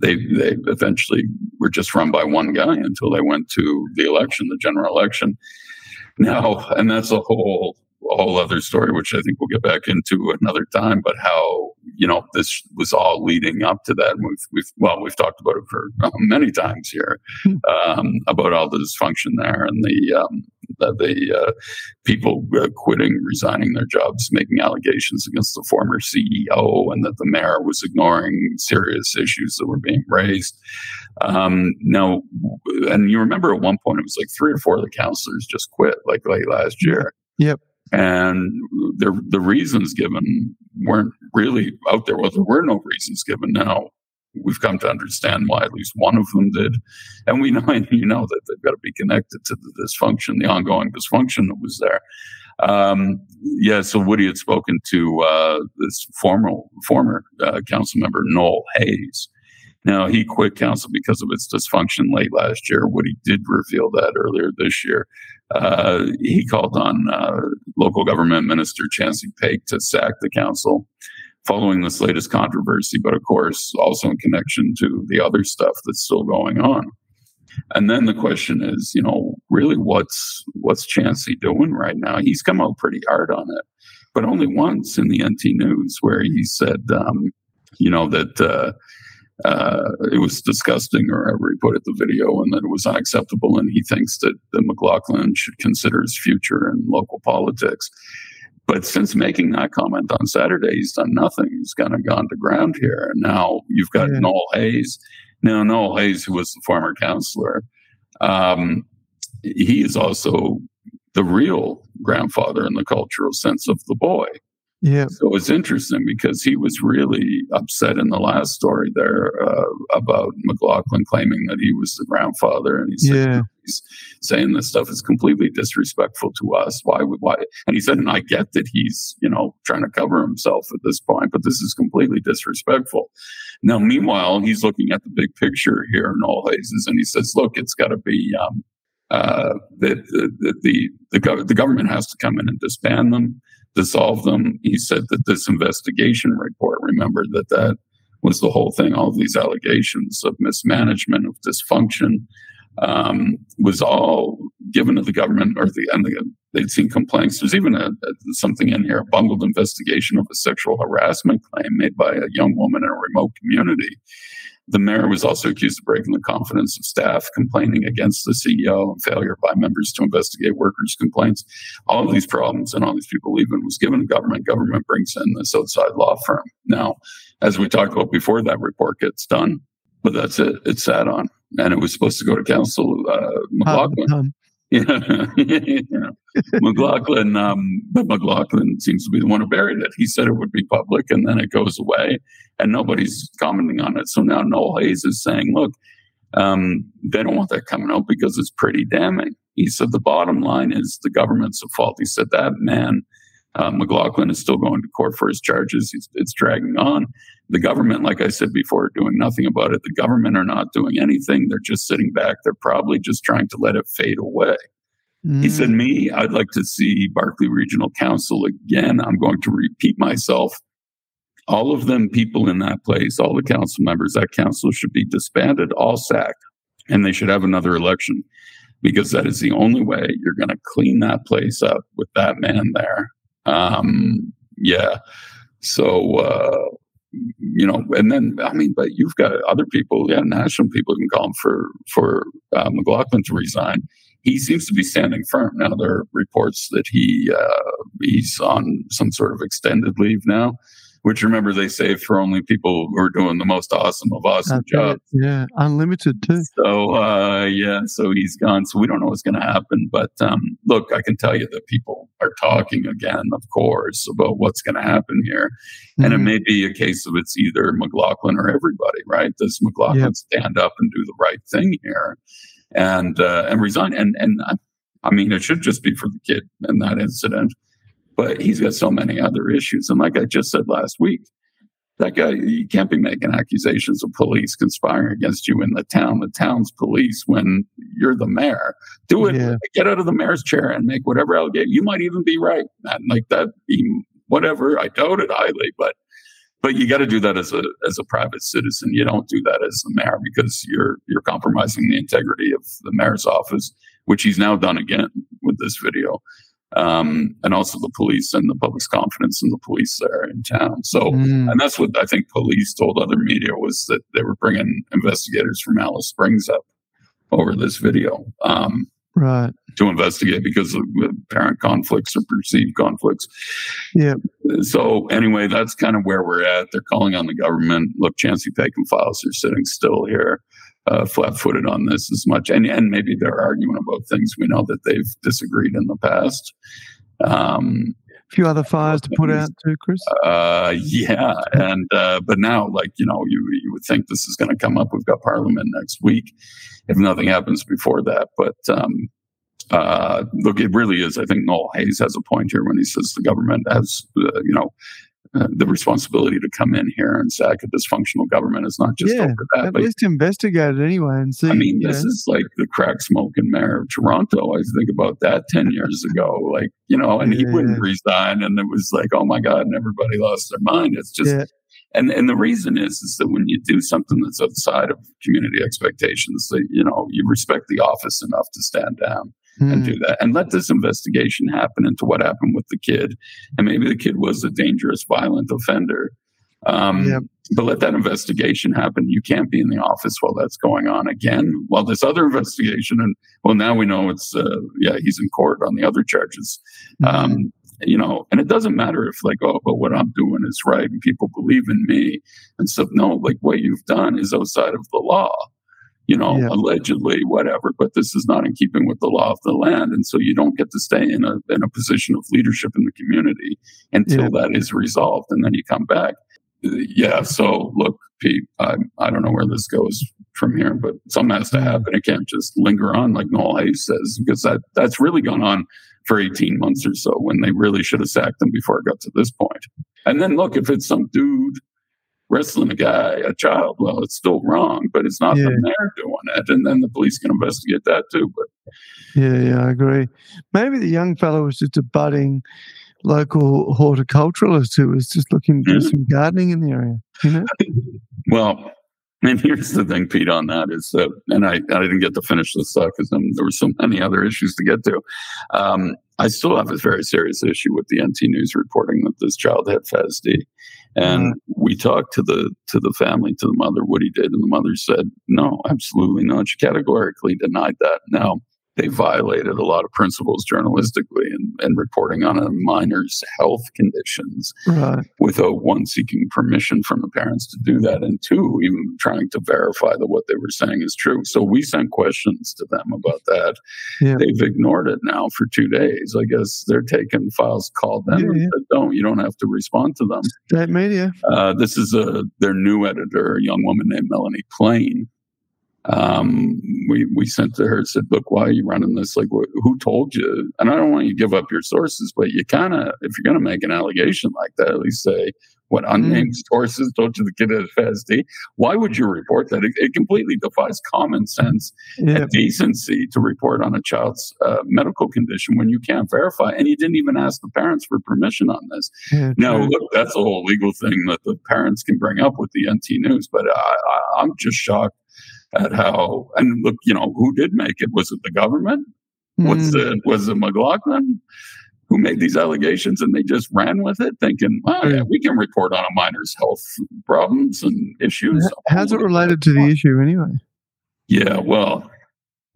they they eventually were just run by one guy until they went to the election, the general election. Now, and that's a whole a whole other story, which I think we'll get back into another time, but how, you know, this was all leading up to that. And we've, we've well, we've talked about it for uh, many times here, um, about all the dysfunction there and the, um, the, the uh, people uh, quitting, resigning their jobs, making allegations against the former C E O, and that the mayor was ignoring serious issues that were being raised. Um, now, and you remember at one point, it was like three or four of the councillors just quit, like late last year. Yep. And the the reasons given weren't really out there. Well, there were no reasons given. Now we've come to understand why at least one of them did, and we know, and you know, that they've got to be connected to the dysfunction, the ongoing dysfunction that was there. Um, yeah. So Woody had spoken to uh, this former former uh, council member Noel Hayes. Now, he quit council because of its dysfunction late last year. Woody did reveal that earlier this year. Uh, he called on uh, local government minister Chansey Paech to sack the council following this latest controversy, but of course, also in connection to the other stuff that's still going on. And then the question is, you know, really what's what's Chansey doing right now? He's come out pretty hard on it, but only once in the N T News, where he said, um, you know, that... Uh, Uh, it was disgusting, or however he put it, the video, and that it was unacceptable. And he thinks that, that McLaughlin should consider his future in local politics. But since making that comment on Saturday, he's done nothing. He's kind of gone to ground here. And now you've got yeah. Noel Hayes. Now, Noel Hayes, who was the former councillor, um, he is also the real grandfather in the cultural sense of the boy. Yeah. So it's interesting because he was really upset in the last story there uh, about McLaughlin claiming that he was the grandfather, and he said, yeah. he's saying this stuff is completely disrespectful to us. Why would why? And he said, and I get that he's, you know, trying to cover himself at this point, but this is completely disrespectful. Now, meanwhile, he's looking at the big picture here in all hazes, and he says, look, it's got to be um, uh, that the the, the, the the government has to come in and disband them. Dissolve them. He said that this investigation report, remember that that was the whole thing, all of these allegations of mismanagement, of dysfunction, um, was all given to the government, or the, and the, they'd seen complaints. There's even a, a, something in here, a bungled investigation of a sexual harassment claim made by a young woman in a remote community. The mayor was also accused of breaking the confidence of staff, complaining against the C E O, and failure by members to investigate workers' complaints. All of these problems and all these people leaving was given to government. Government brings in this outside law firm. Now, as we talked about before, that report gets done, but that's it. It's sat on. And it was supposed to go to council, uh, McLaughlin. Um, um. Yeah. yeah. McLaughlin, um, but McLaughlin seems to be the one who buried it. He said it would be public, and then it goes away, and nobody's commenting on it. So now Noel Hayes is saying, look, um, they don't want that coming out because it's pretty damning. He said the bottom line is the government's at fault. He said that man, uh, McLaughlin, is still going to court for his charges. He's, it's dragging on. The government, like I said before, doing nothing about it. The government are not doing anything. They're just sitting back. They're probably just trying to let it fade away. Mm. He said, me, I'd like to see Barkly Regional Council again. I'm going to repeat myself. All of them people in that place, all the council members, that council should be disbanded, all sacked, and they should have another election, because that is the only way you're going to clean that place up with that man there. Um, yeah. So... Uh, You know, and then, I mean, but you've got other people, yeah, national people who can call him for, for uh, McLaughlin to resign. He seems to be standing firm. Now, there are reports that he uh, he's on some sort of extended leave now. which remember they saved for only people who are doing the most awesome of awesome jobs. Yeah, unlimited too. So, uh, yeah, so he's gone. So we don't know what's going to happen. But um, look, I can tell you that people are talking again, of course, about what's going to happen here. Mm-hmm. And it may be a case of it's either McLaughlin or everybody, right? Does McLaughlin yep. stand up and do the right thing here and uh, and resign? And, and I, I mean, it should just be for the kid in that incident. But he's got so many other issues. And like I just said last week, that guy, you can't be making accusations of police conspiring against you in the town, the town's police, when you're the mayor. Do it. Yeah. Get out of the mayor's chair and make whatever allegation. You might even be right. Not like that, whatever. I doubt it highly. But but you got to do that as a as a private citizen. You don't do that as the mayor because you're you're compromising the integrity of the mayor's office, which he's now done again with this video. Um, and also the police and the public's confidence in the police there in town. So, mm. and that's what I think police told other media was that they were bringing investigators from Alice Springs up over this video, um, right, to investigate because of apparent conflicts or perceived conflicts. Yeah. So anyway, that's kind of where we're at. They're calling on the government. Look, Chansey Paech and files are sitting still here. Uh, flat-footed on this as much. And and maybe they're arguing about things we know that they've disagreed in the past. Um, a few other fires to put out too, Chris? Uh, yeah. and uh, But now, like, you know, you, you would think this is going to come up. We've got Parliament next week, if nothing happens before that. But um, uh, look, it really is. I think Noel Hayes has a point here when he says the government has, uh, you know, Uh, the responsibility to come in here and sack a dysfunctional government is not just yeah, over that. At but least investigate it anyway and see. I mean, this know. is like the crack smoking mayor of Toronto. I think about that ten years ago. Like, you know, and yeah, he wouldn't yeah. resign. And it was like, oh my God, and everybody lost their mind. It's just, yeah. and, and the reason is, is that when you do something that's outside of community expectations, that, you know, you respect the office enough to stand down. And do that and let this investigation happen into what happened with the kid. And maybe the kid was a dangerous, violent offender. Um, yep. But let that investigation happen. You can't be in the office while that's going on again. While this other investigation, and well, now we know it's, uh, yeah, he's in court on the other charges. Um, mm-hmm. You know, and it doesn't matter if like, oh, but what I'm doing is right and people believe in me and stuff. No, like what you've done is outside of the law. You know, yeah. allegedly, whatever, but this is not in keeping with the law of the land. And so you don't get to stay in a in a position of leadership in the community until yeah. that is resolved. And then you come back. Yeah. So look, Pete, I, I don't know where this goes from here, but something has to happen. It can't just linger on like Noel Hayes says, because that, that's really gone on for eighteen months or so when they really should have sacked them before it got to this point. And then look, if it's some dude wrestling a guy, a child, well, it's still wrong, but it's not yeah. the mayor doing it. And then the police can investigate that too. But yeah, yeah, I agree. Maybe the young fellow was just a budding local horticulturalist who was just looking to do mm-hmm. some gardening in the area. You know? Well, and here's the thing, Pete, on that is that, and I, I didn't get to finish this stuff because there were so many other issues to get to. Um, I still have a very serious issue with the N T News reporting that this child had F A S D. And we talked to the to the family, to the mother, what he did. And the mother said, no, absolutely not. She categorically denied that. Now, they violated a lot of principles journalistically and, and reporting on a minor's health conditions right. without, one, seeking permission from the parents to do that, and two, even trying to verify that what they were saying is true. So we sent questions to them about that. Yeah. They've ignored it now for two days. I guess they're taking files, called them, yeah, and yeah. said, don't, you don't have to respond to them. That media. Uh, this is a, their new editor, a young woman named Melanie Plain. Um, we, we sent to her, said, look, why are you running this? Like, wh- who told you? And I don't want you to give up your sources, but you kind of, if you're going to make an allegation like that, at least say, what, unnamed mm. sources told you the kid had F A S D? Why would you report that? It, it completely defies common sense yep. and decency to report on a child's uh, medical condition when you can't verify. And you didn't even ask the parents for permission on this. Yeah, now, true. Look, that's a whole legal thing that the parents can bring up with the N T News, but I, I, I'm just shocked at how, and look, you know, who did make it? Was it the government? What's mm. it? Was it McLaughlin who made these allegations and they just ran with it thinking, oh, yeah, we can report on a minor's health problems and issues. How's it related to the issue anyway? Yeah, well,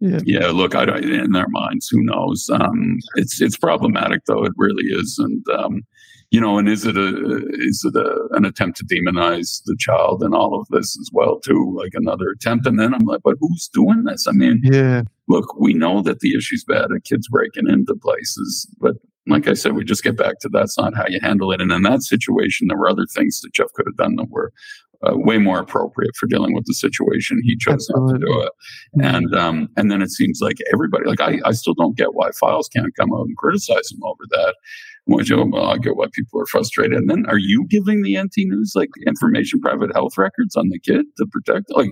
Yeah. Yeah, look, I, in their minds, who knows? Um, it's it's problematic, though. It really is. And, um, you know, and is it a is it a, an attempt to demonize the child and all of this as well, too? Like another attempt. And then I'm like, but who's doing this? I mean, yeah. Look, we know that the issue's bad at kids breaking into places. But like I said, we just get back to that's not how you handle it. And in that situation, there were other things that Jeff could have done that were Uh, way more appropriate for dealing with the situation. He chose Absolutely. Not to do it. And um, and then it seems like everybody, like I, I still don't get why files can't come out and criticize him over that. Which, oh, well, I get why people are frustrated. And then are you giving the N T News like information, private health records on the kid to protect? Like,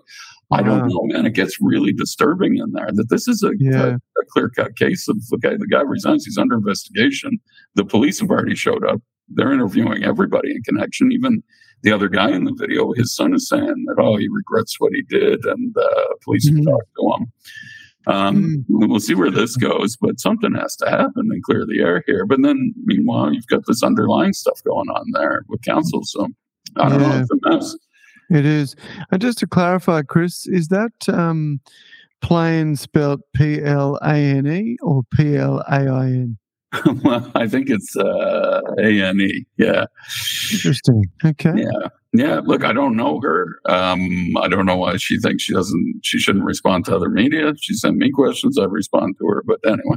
wow. I don't know, man. It gets really disturbing in there that this is a, yeah. a, a clear-cut case of the guy, the guy resigns, he's under investigation. The police have already showed up. They're interviewing everybody in connection. Even the other guy in the video, his son is saying that, oh, he regrets what he did, and uh, police mm-hmm. have talked to him. Um, mm-hmm. We'll see where this goes, but something has to happen and clear the air here. But then, meanwhile, you've got this underlying stuff going on there with council. So I don't yeah. know. It's a mess. It is. And just to clarify, Chris, is that um, Plane spelled P L A N E or P L A I N? Well, I think it's uh, A N E. Yeah. Interesting. Okay. Yeah. Yeah. Look, I don't know her. Um, I don't know why she thinks she doesn't. She shouldn't respond to other media. She sent me questions. I respond to her. But anyway,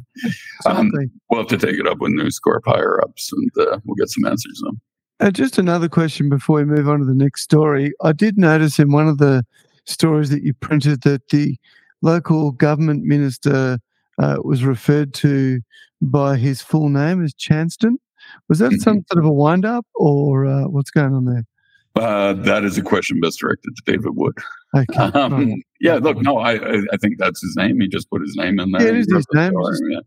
exactly. um, we'll have to take it up with News Corp higher ups, and uh, we'll get some answers on. Uh, just another question before we move on to the next story. I did notice in one of the stories that you printed that the local government minister uh, was referred to by his full name as Chanston. Was that mm-hmm. some sort of a wind-up, or uh, what's going on there? Uh, that is a question best directed to David Wood. Okay. Um, right. Yeah, look, no, I I think that's his name. He just put his name in there. Yeah, it is his name. Just, yeah.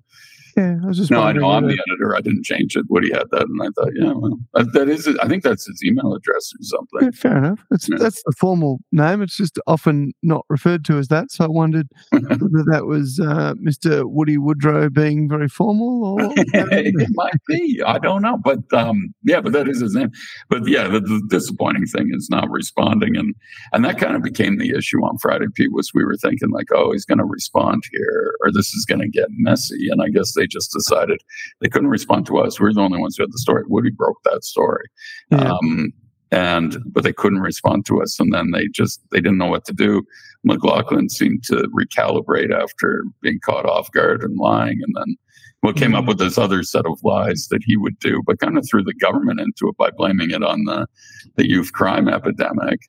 yeah, I was just No, I know I'm the editor. I didn't change it. Woody had that, and I thought, yeah, well, that, that is, I think that's his email address or something. Yeah, fair enough. It's, yeah. That's the formal name. It's just often not referred to as that, so I wondered whether that was uh, Mister Woody Woodrow being very formal, or it might be. I don't know, but um, yeah, but that is his name. But yeah, the, the disappointing thing is not responding, and and that kind of became the issue on Friday, Pete, was we were thinking like, oh, he's going to respond here, or this is going to get messy, and I guess they just decided they couldn't respond to us. We're the only ones who had the story. Woody broke that story. Yeah. Um, and but they couldn't respond to us. And then they just, they didn't know what to do. McLaughlin seemed to recalibrate after being caught off guard and lying. And then what came up with this other set of lies that he would do, but kind of threw the government into it by blaming it on the, the youth crime epidemic.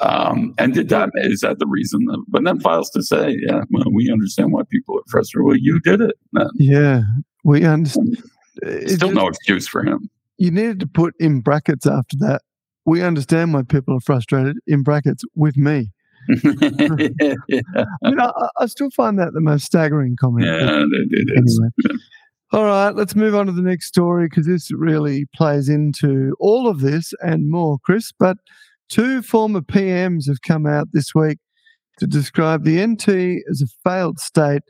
Um, and did that, is that the reason? That, but then files to say, yeah, well, we understand why people are frustrated. Well, you did it, man. Yeah, we understand. It's still just, no excuse for him. You needed to put in brackets after that. We understand why people are frustrated, in brackets, with me. yeah. I mean, I, I still find that the most staggering comment. Yeah, it, it anyway. is. Yeah. All right, let's move on to the next story, because this really plays into all of this and more, Chris, but two former P Ms have come out this week to describe the N T as a failed state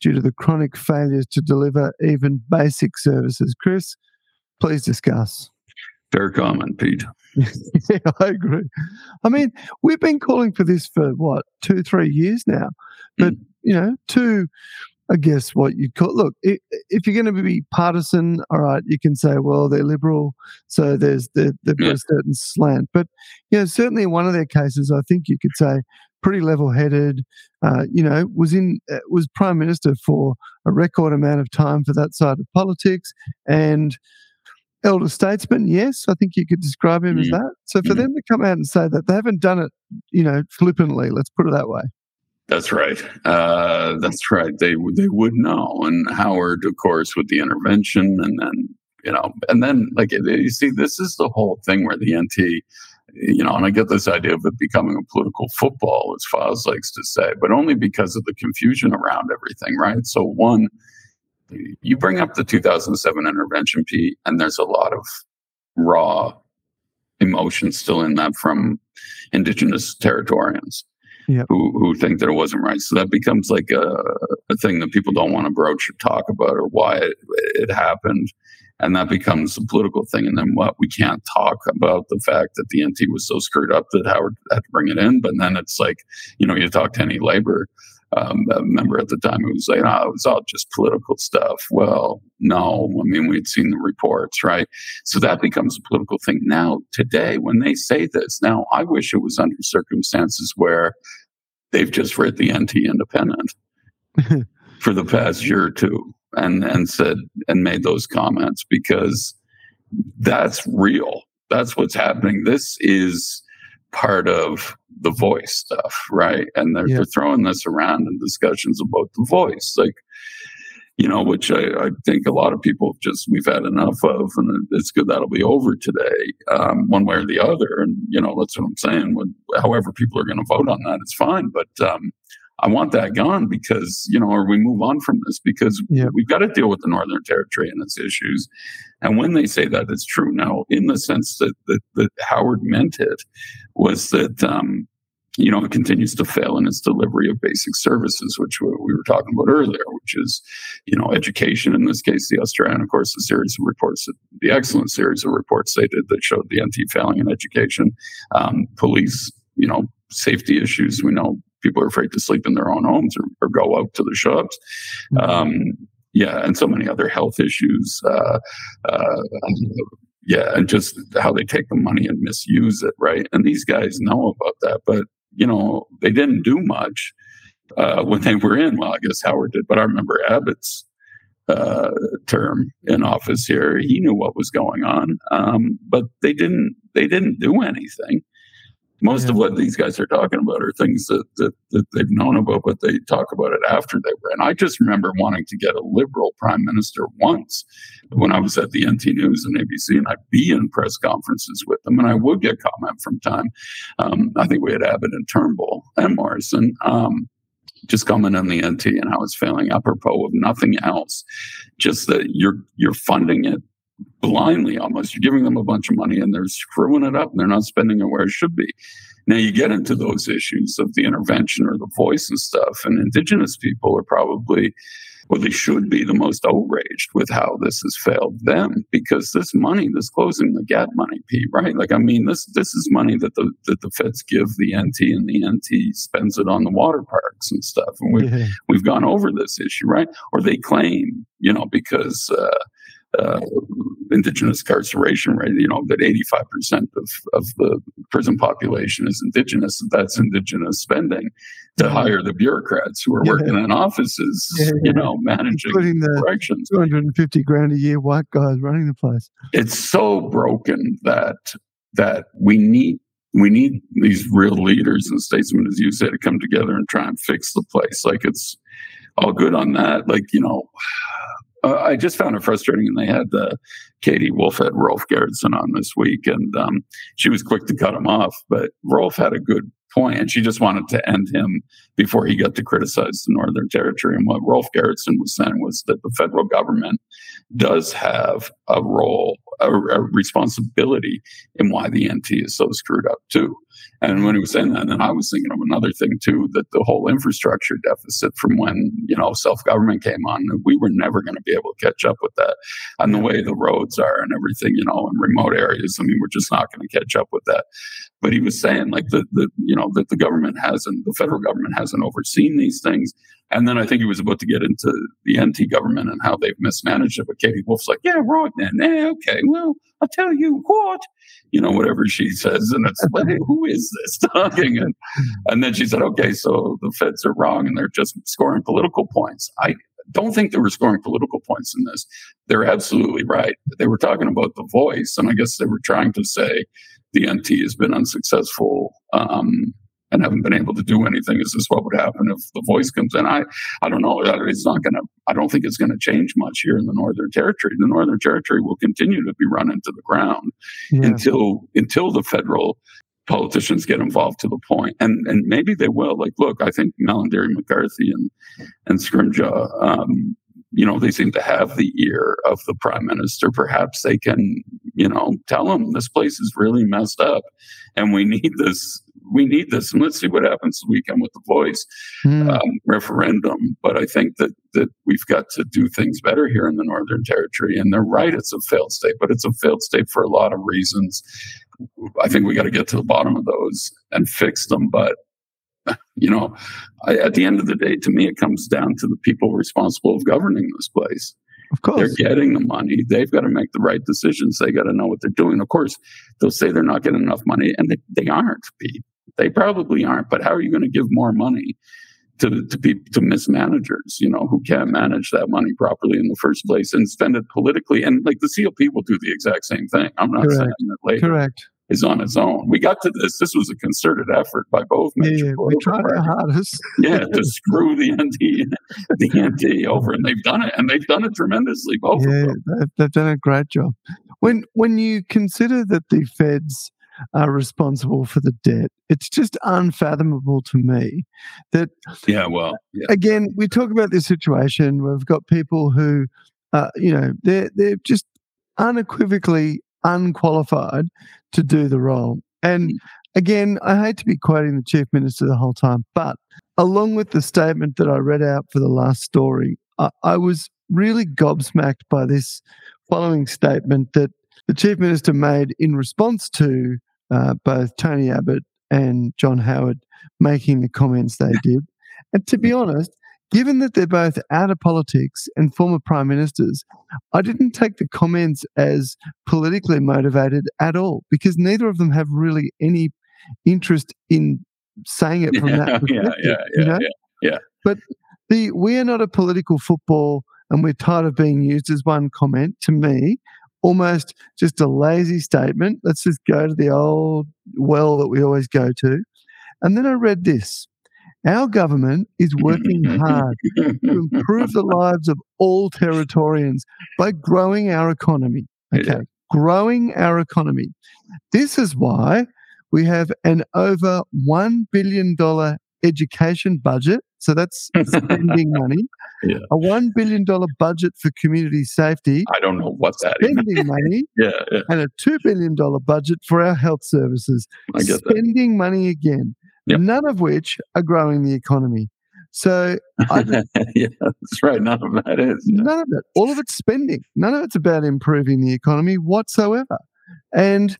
due to the chronic failures to deliver even basic services. Chris, please discuss. Fair comment, Pete. Yeah, I agree. I mean, we've been calling for this for, what, two, three years now. But, mm. you know, two, I guess what you'd call, look, if, if you're going to be partisan, all right, you can say, well, they're liberal, so there's the, the yeah. a certain slant. But, you know, certainly in one of their cases, I think you could say pretty level-headed, uh, you know, was in uh, was Prime Minister for a record amount of time for that side of politics, and elder statesman, yes, I think you could describe him mm. as that. So for mm. them to come out and say that, they haven't done it, you know, flippantly, let's put it that way. That's right. Uh, that's right. They they would know. And Howard, of course, with the intervention, and then you know, and then like you see, this is the whole thing where the N T, you know, and I get this idea of it becoming a political football, as Foz likes to say, but only because of the confusion around everything, right? So one, you bring up the two thousand seven intervention, Pete, and there's a lot of raw emotion still in that from Indigenous Territorians. Yep. Who who think that it wasn't right. So that becomes like a, a thing that people don't want to broach or talk about, or why it, it happened. And that becomes a political thing. And then what? We can't talk about the fact that the N T was so screwed up that Howard had to bring it in. But then it's like, you know, you talk to any labor um, a member at the time who was like, oh, it was all just political stuff. Well, no, I mean, we'd seen the reports, right? So that becomes a political thing. Now, today, when they say this, now, I wish it was under circumstances where they've just read the N T Independent for the past year or two and, and said and made those comments, because that's real. That's what's happening. This is part of the voice stuff, right? And they're, yeah. they're throwing this around in discussions about the voice, like, you know, which I, I think a lot of people just, we've had enough of, and it's good that'll be over today, um, one way or the other. And, you know, that's what I'm saying. When, however people are going to vote on that, it's fine. But um, I want that gone because, you know, or we move on from this, because yeah. we've got to deal with the Northern Territory and its issues. And when they say that, it's true. Now, in the sense that, that, that Howard meant it, was that, um, you know, it continues to fail in its delivery of basic services, which we were talking about earlier, which is, you know, education, in this case, the Australian, of course, the series of reports, the excellent series of reports they did that showed the N T failing in education, um, police, you know, safety issues. We know people are afraid to sleep in their own homes or, or go out to the shops. Um, yeah, and so many other health issues. Uh, uh, yeah, and just how they take the money and misuse it, right? And these guys know about that, but you know, they didn't do much uh, when they were in. Well, I guess Howard did, but I remember Abbott's uh, term in office here. He knew what was going on, um, but they didn't. They didn't do anything. Most yeah. of what these guys are talking about are things that, that that they've known about, but they talk about it after they were in. I just remember wanting to get a Liberal prime minister once when I was at the N T News and A B C, and I'd be in press conferences with them, and I would get comment from time. Um, I think we had Abbott and Turnbull and Morrison um, just comment on the N T and how it's failing, apropos of nothing else, just that you're you're funding it blindly, almost. You're giving them a bunch of money and they're screwing it up and they're not spending it where it should be. Now you get into those issues of the intervention or the voice and stuff, and Indigenous people are probably, well, they should be the most outraged with how this has failed them, because this money, this closing the gap money, P, right? Like, I mean, this this is money that the that the feds give the N T, and the N T spends it on the water parks and stuff. And we've, yeah. we've gone over this issue, right? Or they claim, you know, because uh, Uh, Indigenous incarceration rate, you know, that eighty-five percent of, of the prison population is Indigenous. That's Indigenous spending to hire the bureaucrats who are yeah. working in offices, yeah, yeah. you know, managing the corrections. two hundred fifty grand a year white guys running the place. It's so broken that that we need we need these real leaders and statesmen, as you said, to come together and try and fix the place. Like, it's all good on that. Like, you know, Uh, I just found it frustrating, and they had the Katie Wolf had Rolf Gerritsen on this week, and um, she was quick to cut him off. But Rolf had a good point, and she just wanted to end him before he got to criticize the Northern Territory. And what Rolf Gerritsen was saying was that the federal government does have a role, a, a responsibility in why the N T is so screwed up too. And when he was saying that, then I was thinking of another thing too, that the whole infrastructure deficit from when, you know, self-government came on, we were never going to be able to catch up with that. And the way the roads are and everything, you know, in remote areas, I mean, we're just not going to catch up with that. But he was saying, like, the, the you know, that the government hasn't, the federal government hasn't overseen these things. And then I think he was about to get into the N T government and how they've mismanaged it. But Katie Wolf's like, yeah, right, man. Eh, okay, well, I'll tell you what. You know, whatever she says. And it's like, who is this talking? And, and then she said, okay, so the feds are wrong and they're just scoring political points. I don't think they were scoring political points in this. They're absolutely right. They were talking about the voice. And I guess they were trying to say the N T has been unsuccessful um and haven't been able to do anything. Is this what would happen if the voice comes in? I, I don't know. It's not going to, I don't think it's going to change much here in the Northern Territory. The Northern Territory will continue to be run into the ground yeah. until, until the federal politicians get involved to the point. And, and maybe they will. Like, look, I think Melendary McCarthy and, and Scrimgeour, um, you know, they seem to have the ear of the prime minister. Perhaps they can, you know, tell him this place is really messed up and we need this. We need this, and let's see what happens this weekend with the voice mm. um, referendum. But I think that, that we've got to do things better here in the Northern Territory. And they're right, it's a failed state, but it's a failed state for a lot of reasons. I think we got to get to the bottom of those and fix them. But You know, I, at the end of the day, to me, it comes down to the people responsible of governing this place. Of course. They're getting the money. They've got to make the right decisions. They got to know what they're doing. Of course, they'll say they're not getting enough money, and they, they aren't, Pete. They probably aren't. But how are you going to give more money to to, be, to mismanagers, you know, who can't manage that money properly in the first place and spend it politically? And like the C L P will do the exact same thing. I'm not Correct. saying that later. Correct. Is on its own. We got to this. This was a concerted effort by both major. Yeah, we tried our hardest. Yeah, to screw the N T, the N T over, and they've done it, and they've done it tremendously. Both yeah, of them. They've, they've done a great job. When when you consider that the feds are responsible for the debt, it's just unfathomable to me that. Yeah, well, yeah. Again, we talk about this situation. We've got people who, uh, you know, they're they're just unequivocally unqualified to do the role. And again, I hate to be quoting the Chief Minister the whole time, but along with the statement that I read out for the last story, I, I was really gobsmacked by this following statement that the Chief Minister made in response to uh, both Tony Abbott and John Howard making the comments they did. And to be honest, given that they're both out of politics and former prime ministers, I didn't take the comments as politically motivated at all, because neither of them have really any interest in saying it from yeah, that perspective. Yeah, yeah, yeah, you know? yeah, yeah. But the "we are not a political football and we're tired of being used" as one comment, to me, almost just a lazy statement. Let's just go to the old well that we always go to. And then I read this. "Our government is working hard to improve the lives of all Territorians by growing our economy." Okay, growing our economy. "This is why we have an over one billion dollars education budget." So that's spending money. Yeah. "A one billion dollars budget for community safety." I don't know what that is. Spending money. yeah, yeah. "And a two billion dollars budget for our health services." I get that. Spending money again. Yep. "None of which are growing the economy." So, I yeah, that's right. None of that is. Yeah. None of it. All of it's spending. None of it's about improving the economy whatsoever. And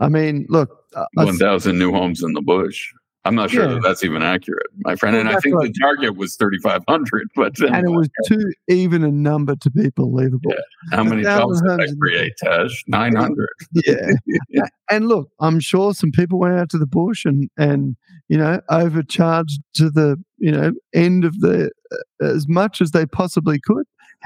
I mean, look, one thousand new homes in the bush. I'm not sure yeah. that that's even accurate, my friend. And that's I think right. the target was thirty-five hundred, but and it was too even a number to be believable. Yeah. How many jobs did I create, Tash? nine hundred. Yeah. yeah. And look, I'm sure some people went out to the bush and, and you know, overcharged to the, you know, end of the uh, as much as they possibly could.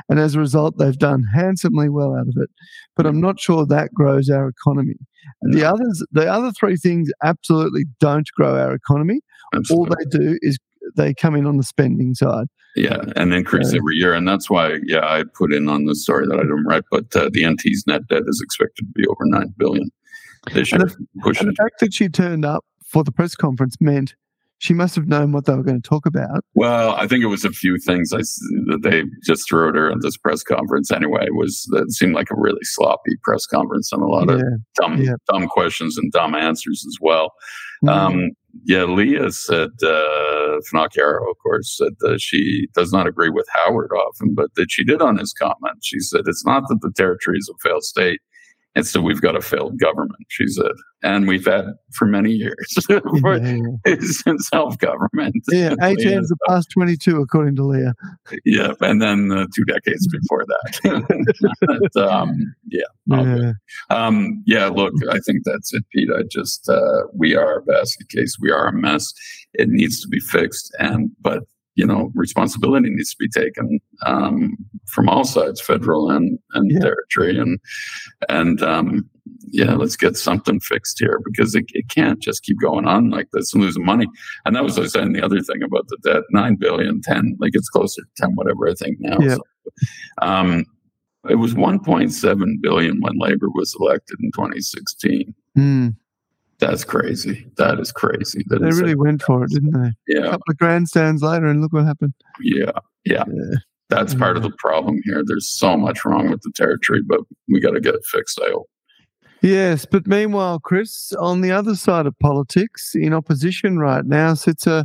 And as a result, they've done handsomely well out of it. But I'm not sure that grows our economy. And the others, the other three things absolutely don't grow our economy. Absolutely. All they do is they come in on the spending side. Yeah, and increase so, every year. And that's why, yeah, I put in on this story that I didn't write, but uh, the N T's net debt is expected to be over nine billion dollars this year. And the, and the fact that she turned up for the press conference meant she must have known what they were going to talk about. Well, I think it was a few things I, that they just threw at her at this press conference anyway. It, was, it seemed like a really sloppy press conference and a lot yeah. of dumb, yeah. dumb questions and dumb answers as well. Mm-hmm. Um, yeah, Leah said, uh, Finocchiaro, of course, said that she does not agree with Howard often, but that she did on his comment. She said, "It's not that the territory is a failed state. And so we've got a failed government," she said. "And we've had for many years yeah. since self-government." Yeah, eight years the past twenty-two, according to Leah. Yeah, and then uh, two decades before that. but, um, yeah. Yeah. Um, yeah, look, I think that's it, Pete. I just, uh, we are a basket case. We are a mess. It needs to be fixed. And, but, you know, responsibility needs to be taken um, from all sides, federal and, and yeah. territory. And, and um, yeah, let's get something fixed here, because it, it can't just keep going on like this and losing money. And that was what I was saying, the other thing about the debt, nine billion dollars, ten, like it's closer to ten, whatever I think now. Yeah. So, um, it was one point seven billion dollars when Labor was elected in twenty sixteen. Mm. That's crazy. That is crazy. That they is really went for it, didn't they? Yeah. A couple of grandstands later, and look what happened. Yeah. Yeah. yeah. That's yeah. part of the problem here. There's so much wrong with the territory, but we got to get it fixed, I hope. Yes. But meanwhile, Chris, on the other side of politics, in opposition right now sits a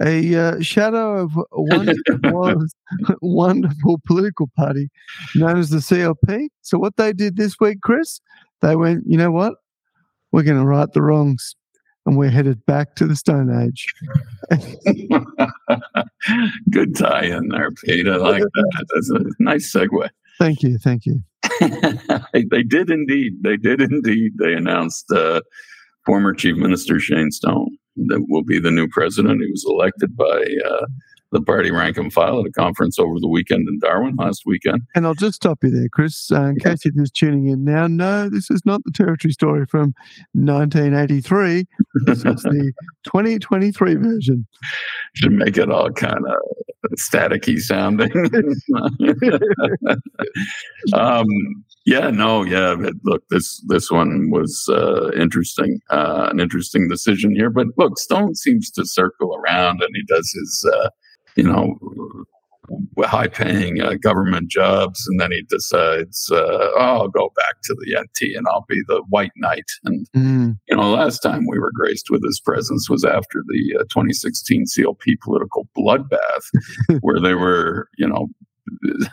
a uh, shadow of a wonderful, wonderful political party known as the C L P. So what they did this week, Chris, they went, you know what? We're going to right the wrongs. and we're headed back to the Stone Age. Good tie in there, Peter. I like that. That's a nice segue. Thank you. Thank you. They did indeed. They did indeed. They announced uh, former Chief Minister Shane Stone that will be the new president. He was elected by uh, the party rank and file at a conference over the weekend in Darwin last weekend. And I'll just stop you there, Chris, uh, in case you're just tuning in now. No, this is not the Territory Story from nineteen eighty-three. This is the twenty twenty-three version. Should make it all kind of staticky sounding. um, yeah, no, yeah. But look, this this one was uh, interesting, uh, an interesting decision here. But look, Stone seems to circle around, and he does his, uh, you know, high-paying uh, government jobs, and then he decides, uh, oh, I'll go back to the N T and I'll be the white knight. And, mm. you know, last time we were graced with his presence was after the uh, twenty sixteen C L P political bloodbath, where they were, you know,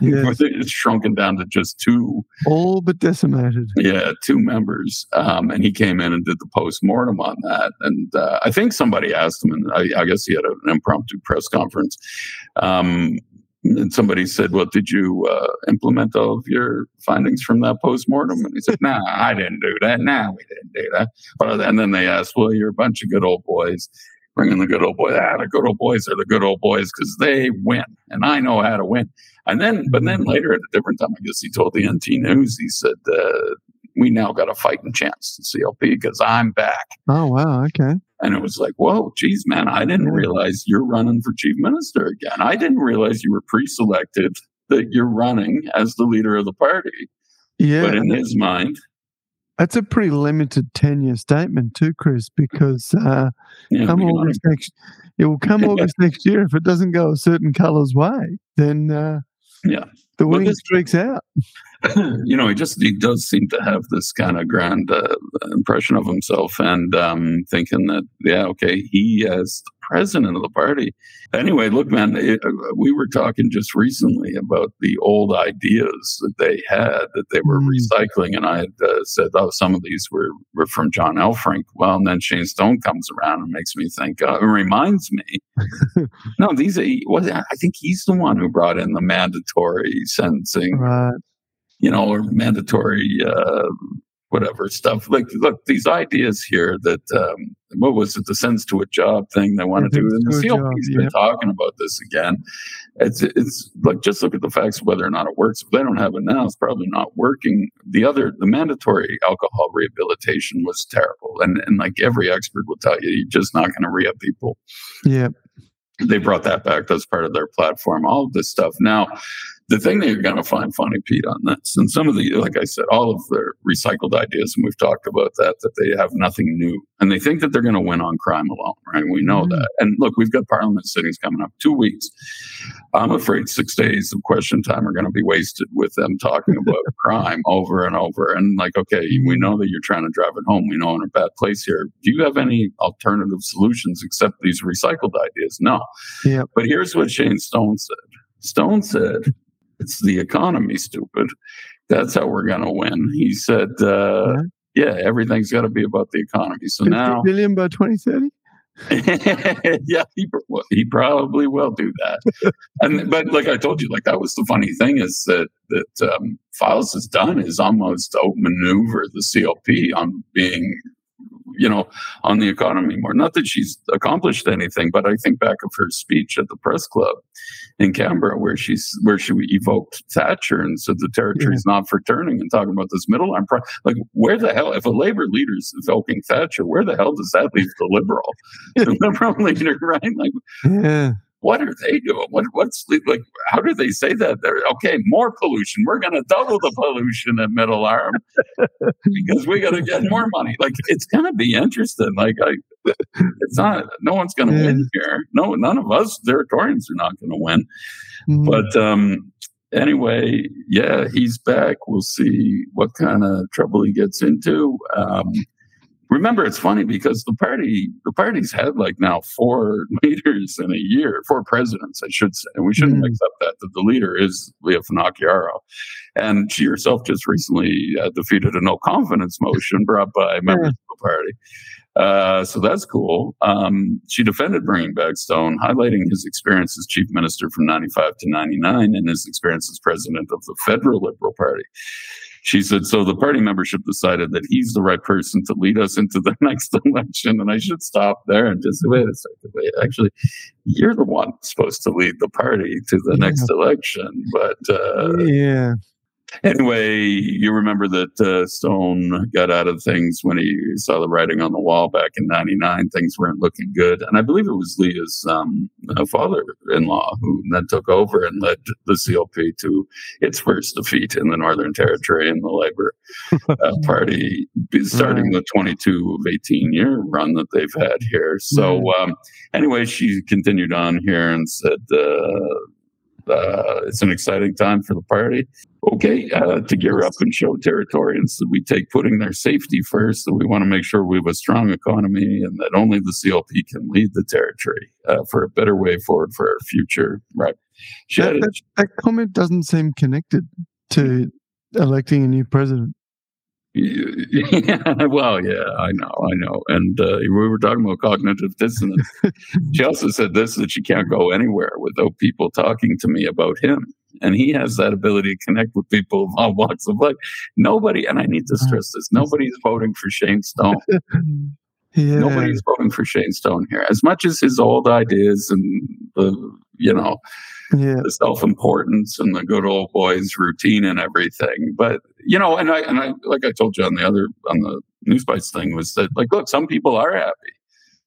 yes. It's shrunken down to just two. All but decimated. Yeah, two members. Um, and he came in and did the post-mortem on that. And uh, I think somebody asked him, and I, I guess he had an impromptu press conference. Um, and somebody said, well, did you uh, implement all of your findings from that post-mortem? And he said, nah, I didn't do that. Nah, we didn't do that. But, and then they asked, well, you're a bunch of good old boys. Bringing the good old boys. Ah, the good old boys are the good old boys because they win, and I know how to win. And then, but then later at a different time, I guess he told the N T News, he said, uh, "We now got a fighting chance to C L P because I'm back." Oh wow, okay. And it was like, whoa, geez, man, I didn't realize you're running for chief minister again. I didn't realize you were pre-selected, that you're running as the leader of the party. Yeah, but in his mind. That's a pretty limited tenure statement too, Chris, because uh, yeah, come August next, it will come August next year. If it doesn't go a certain colour's way, then uh, yeah, the wind well, streaks out. You know, he just he does seem to have this kind of grand uh, impression of himself, and um, thinking that yeah, okay, he is the president of the party. Anyway, look, man, it, we were talking just recently about the old ideas that they had that they were recycling, and I had uh, said, oh, some of these were, were from John Elfrink. Well, and then Shane Stone comes around and makes me think, uh, it reminds me. no, these are, well, I think he's the one who brought in the mandatory sentencing, right. you know, or mandatory uh, whatever stuff. Like, look, these ideas here that... Um, what was it, the sense to a job thing they want to do? And the C L P's been yep. talking about this again. It's it's like, just look at the facts of whether or not it works. If they don't have it now, it's probably not working. The other, the mandatory alcohol rehabilitation was terrible. And and like every expert will tell you, you're just not going to rehab people. Yeah. They brought that back. That's part of their platform, all of this stuff. Now, the thing that you're going to find funny, Pete, on this, and some of the, like I said, all of their recycled ideas, and we've talked about that, that they have nothing new. And they think that they're going to win on crime alone, right? We know mm-hmm. that. And look, we've got parliament sittings coming up two weeks. I'm afraid six days of question time are going to be wasted with them talking about crime over and over. And like, okay, we know that you're trying to drive it home. We know in a bad place here. Do you have any alternative solutions except these recycled ideas? No. Yeah. But here's what Shane Stone said. Stone said... It's the economy, stupid. That's how we're going to win. He said, uh, yeah. yeah, everything's got to be about the economy. So now. fifty billion by twenty thirty? yeah, he, he probably will do that. and But like I told you, like that was the funny thing is that, that um, Files has done is almost outmaneuver the C L P on being, you know, on the economy more. Not that she's accomplished anything, but I think back of her speech at the press club in Canberra where she's where she evoked Thatcher and said the territory's yeah. not for turning and talking about this middle arm. Pro- like, where the hell, if a Labor leader's evoking Thatcher, where the hell does that leave the Liberal? The Liberal leader, right? Like, yeah. What are they doing? What, what's like? How do they say that? They're okay. More pollution. We're going to double the pollution at Middle Arm because we got to get more money. Like it's going to be interesting. Like I, it's not. No one's going to yeah. win here. No, none of us Territorians are not going to win. Mm. But um, anyway, yeah, he's back. We'll see what kind of trouble he gets into. Um, Remember, it's funny because the party, the party's had like now four leaders in a year, four presidents, I should say. And we shouldn't mm-hmm. accept that, that the leader is Leah Finocchiaro. And she herself just recently uh, defeated a no confidence motion brought by members yeah. of the party. Uh, so that's cool. Um, she defended bringing back Stone, highlighting his experience as chief minister from ninety-five to ninety-nine and his experience as president of the federal Liberal Party. She said, so the party membership decided that he's the right person to lead us into the next election. And I should stop there and just, wait a second, wait, actually, you're the one supposed to lead the party to the yeah. next election. But uh, yeah. anyway, you remember that uh, Stone got out of things when he saw the writing on the wall back in ninety-nine. Things weren't looking good. And I believe it was Leah's um, father-in-law who then took over and led the C L P to its first defeat in the Northern Territory in the Labour uh, Party, starting the twenty-two of eighteen-year run that they've had here. So um, anyway, she continued on here and said... Uh, Uh, it's an exciting time for the party. Okay, uh, to gear up and show Territorians that we take putting their safety first, that we want to make sure we have a strong economy and that only the C L P can lead the territory uh, for a better way forward for our future. Right. That, that, that comment doesn't seem connected to electing a new president. Yeah, well, yeah, I know, I know. And uh, we were talking about cognitive dissonance. She also said this, that she can't go anywhere without people talking to me about him. And he has that ability to connect with people of all walks of life. Nobody, and I need to stress this, nobody's voting for Shane Stone. Yeah. Nobody's voting for Shane Stone here. As much as his old ideas and the, you know, yeah. the self-importance and the good old boys routine and everything. But, you know, and I, and I, like I told you on the other, on the News Bites thing was that, like, look, some people are happy.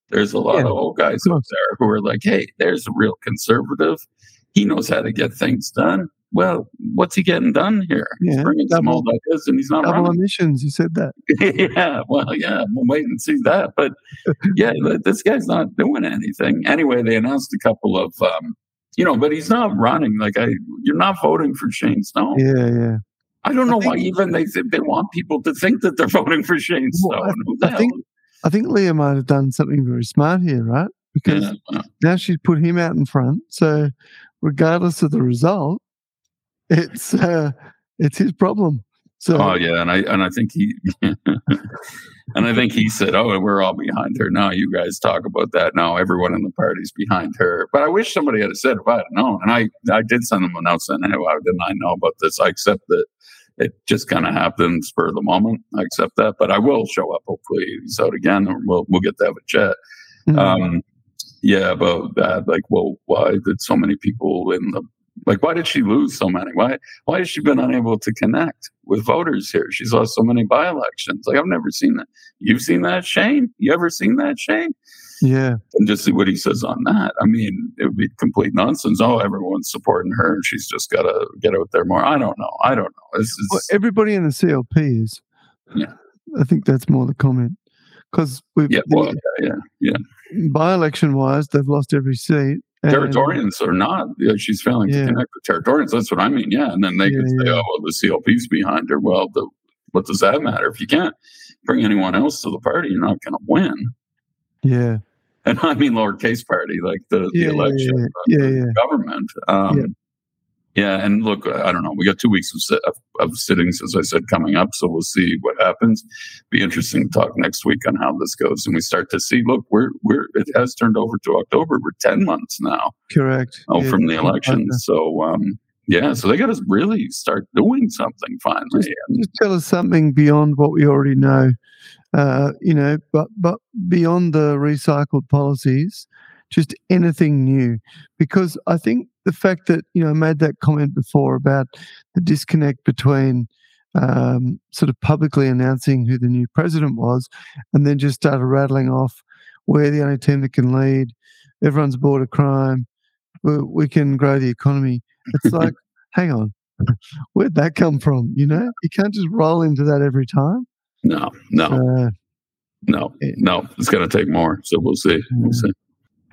There's a lot yeah, of old guys of up there who are like, hey, there's a real conservative. He knows how to get things done. Well, what's he getting done here? He's yeah, bringing double, some old ideas and he's not double running. Emissions, you said that. yeah, well, yeah, we'll wait and see that. But yeah, this guy's not doing anything. Anyway, they announced a couple of, um, you know, but he's not running. Like, I, you're not voting for Shane Stone. Yeah, yeah. I don't know I think, why even they they want people to think that they're voting for Shane Stone. Well, I, I think I think Leah might have done something very smart here, right? Because yeah, well, now she's put him out in front. So regardless of the result, it's uh, it's his problem. So, oh yeah, and I and I think he and I think he said, "Oh, we're all behind her now. You guys talk about that now. Everyone in the party's behind her." But I wish somebody had said, "If I had known," and I, I did send them an announcement. Hey, why didn't I know about this? I accept that it just kind of happened spur of the moment. I accept that, but I will show up. Hopefully, he's out again, and we'll we'll get to have a chat. Mm-hmm. Um, yeah, but that, like, well, why did so many people in the Like, why did she lose so many? Why why has she been unable to connect with voters here? She's lost so many by-elections. Like, I've never seen that. You've seen that, Shane? You ever seen that, Shane? Yeah. And just see what he says on that. I mean, it would be complete nonsense. Oh, everyone's supporting her, and she's just got to get out there more. I don't know. I don't know. This is... Well, everybody in the C L P is. Yeah. I think that's more the comment. Because we've yeah, well, yeah, yeah, yeah. By-election-wise, they've lost every seat. Territorians are not. You know, she's failing yeah. to connect with Territorians. That's what I mean. Yeah, and then they yeah, could say, yeah. "Oh, well, the C L P's behind her." Well, the, what does that matter if you can't bring anyone else to the party? You're not going to win. Yeah, and I mean, lowercase party, like the, yeah, the election, yeah, yeah. Uh, yeah, yeah. government. Um, yeah. Yeah, and look, I don't know. We got two weeks of, sit- of of sittings, as I said, coming up, so we'll see what happens. Be interesting to talk next week on how this goes, and we start to see. Look, we're we're it has turned over to October. We're ten months now, correct? Oh, yeah, from the election. So, um, yeah, so they got to really start doing something finally. Just, just tell us something beyond what we already know, uh, you know, but but beyond the recycled policies. Just anything new, because I think the fact that, you know, I made that comment before about the disconnect between um, sort of publicly announcing who the new president was and then just started rattling off, we're the only team that can lead, everyone's bored of crime, we, we can grow the economy. It's like, hang on, where'd that come from? You know, you can't just roll into that every time. No, no, so, no, no, it's going to take more. So we'll see. We'll see.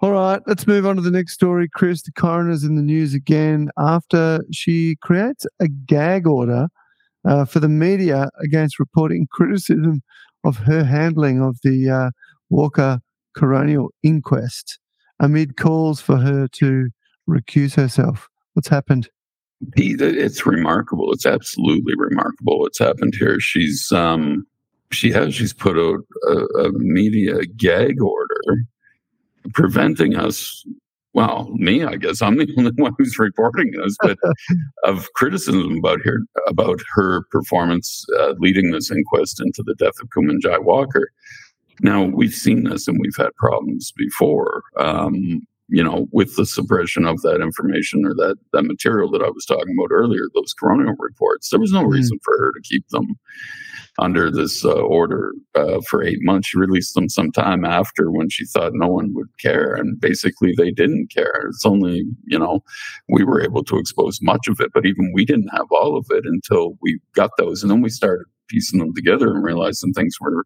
All right, let's move on to the next story, Chris. The coroner's in the news again after she creates a gag order uh, for the media against reporting criticism of her handling of the uh, Walker coronial inquest amid calls for her to recuse herself. What's happened? It's remarkable. It's absolutely remarkable what's happened here. She's... um she has, she's put a, a, a media gag order preventing us, well, me, I guess I'm the only one who's reporting this, but of criticism about her, about her performance uh, leading this inquest into the death of Kumanjayi Walker. Now, we've seen this and we've had problems before, um, you know, with the suppression of that information or that, that material that I was talking about earlier, those coronial reports. There was no reason for her to keep them under this uh, order uh, for eight months. She released them sometime after when she thought no one would care. And basically, they didn't care. It's only, you know, we were able to expose much of it, but even we didn't have all of it until we got those. And then we started piecing them together and realizing things were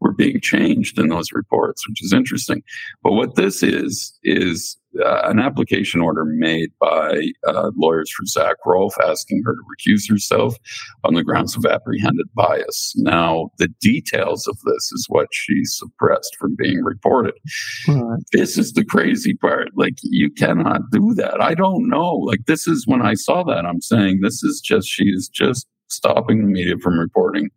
were being changed in those reports, which is interesting. But what this is, is uh, an application order made by uh, lawyers for Zach Rolfe asking her to recuse herself on the grounds of apprehended bias. Now, the details of this is what she suppressed from being reported. Right. This is the crazy part. Like, you cannot do that. I don't know. Like, this is when I saw that, I'm saying this is just, she is just stopping the media from reporting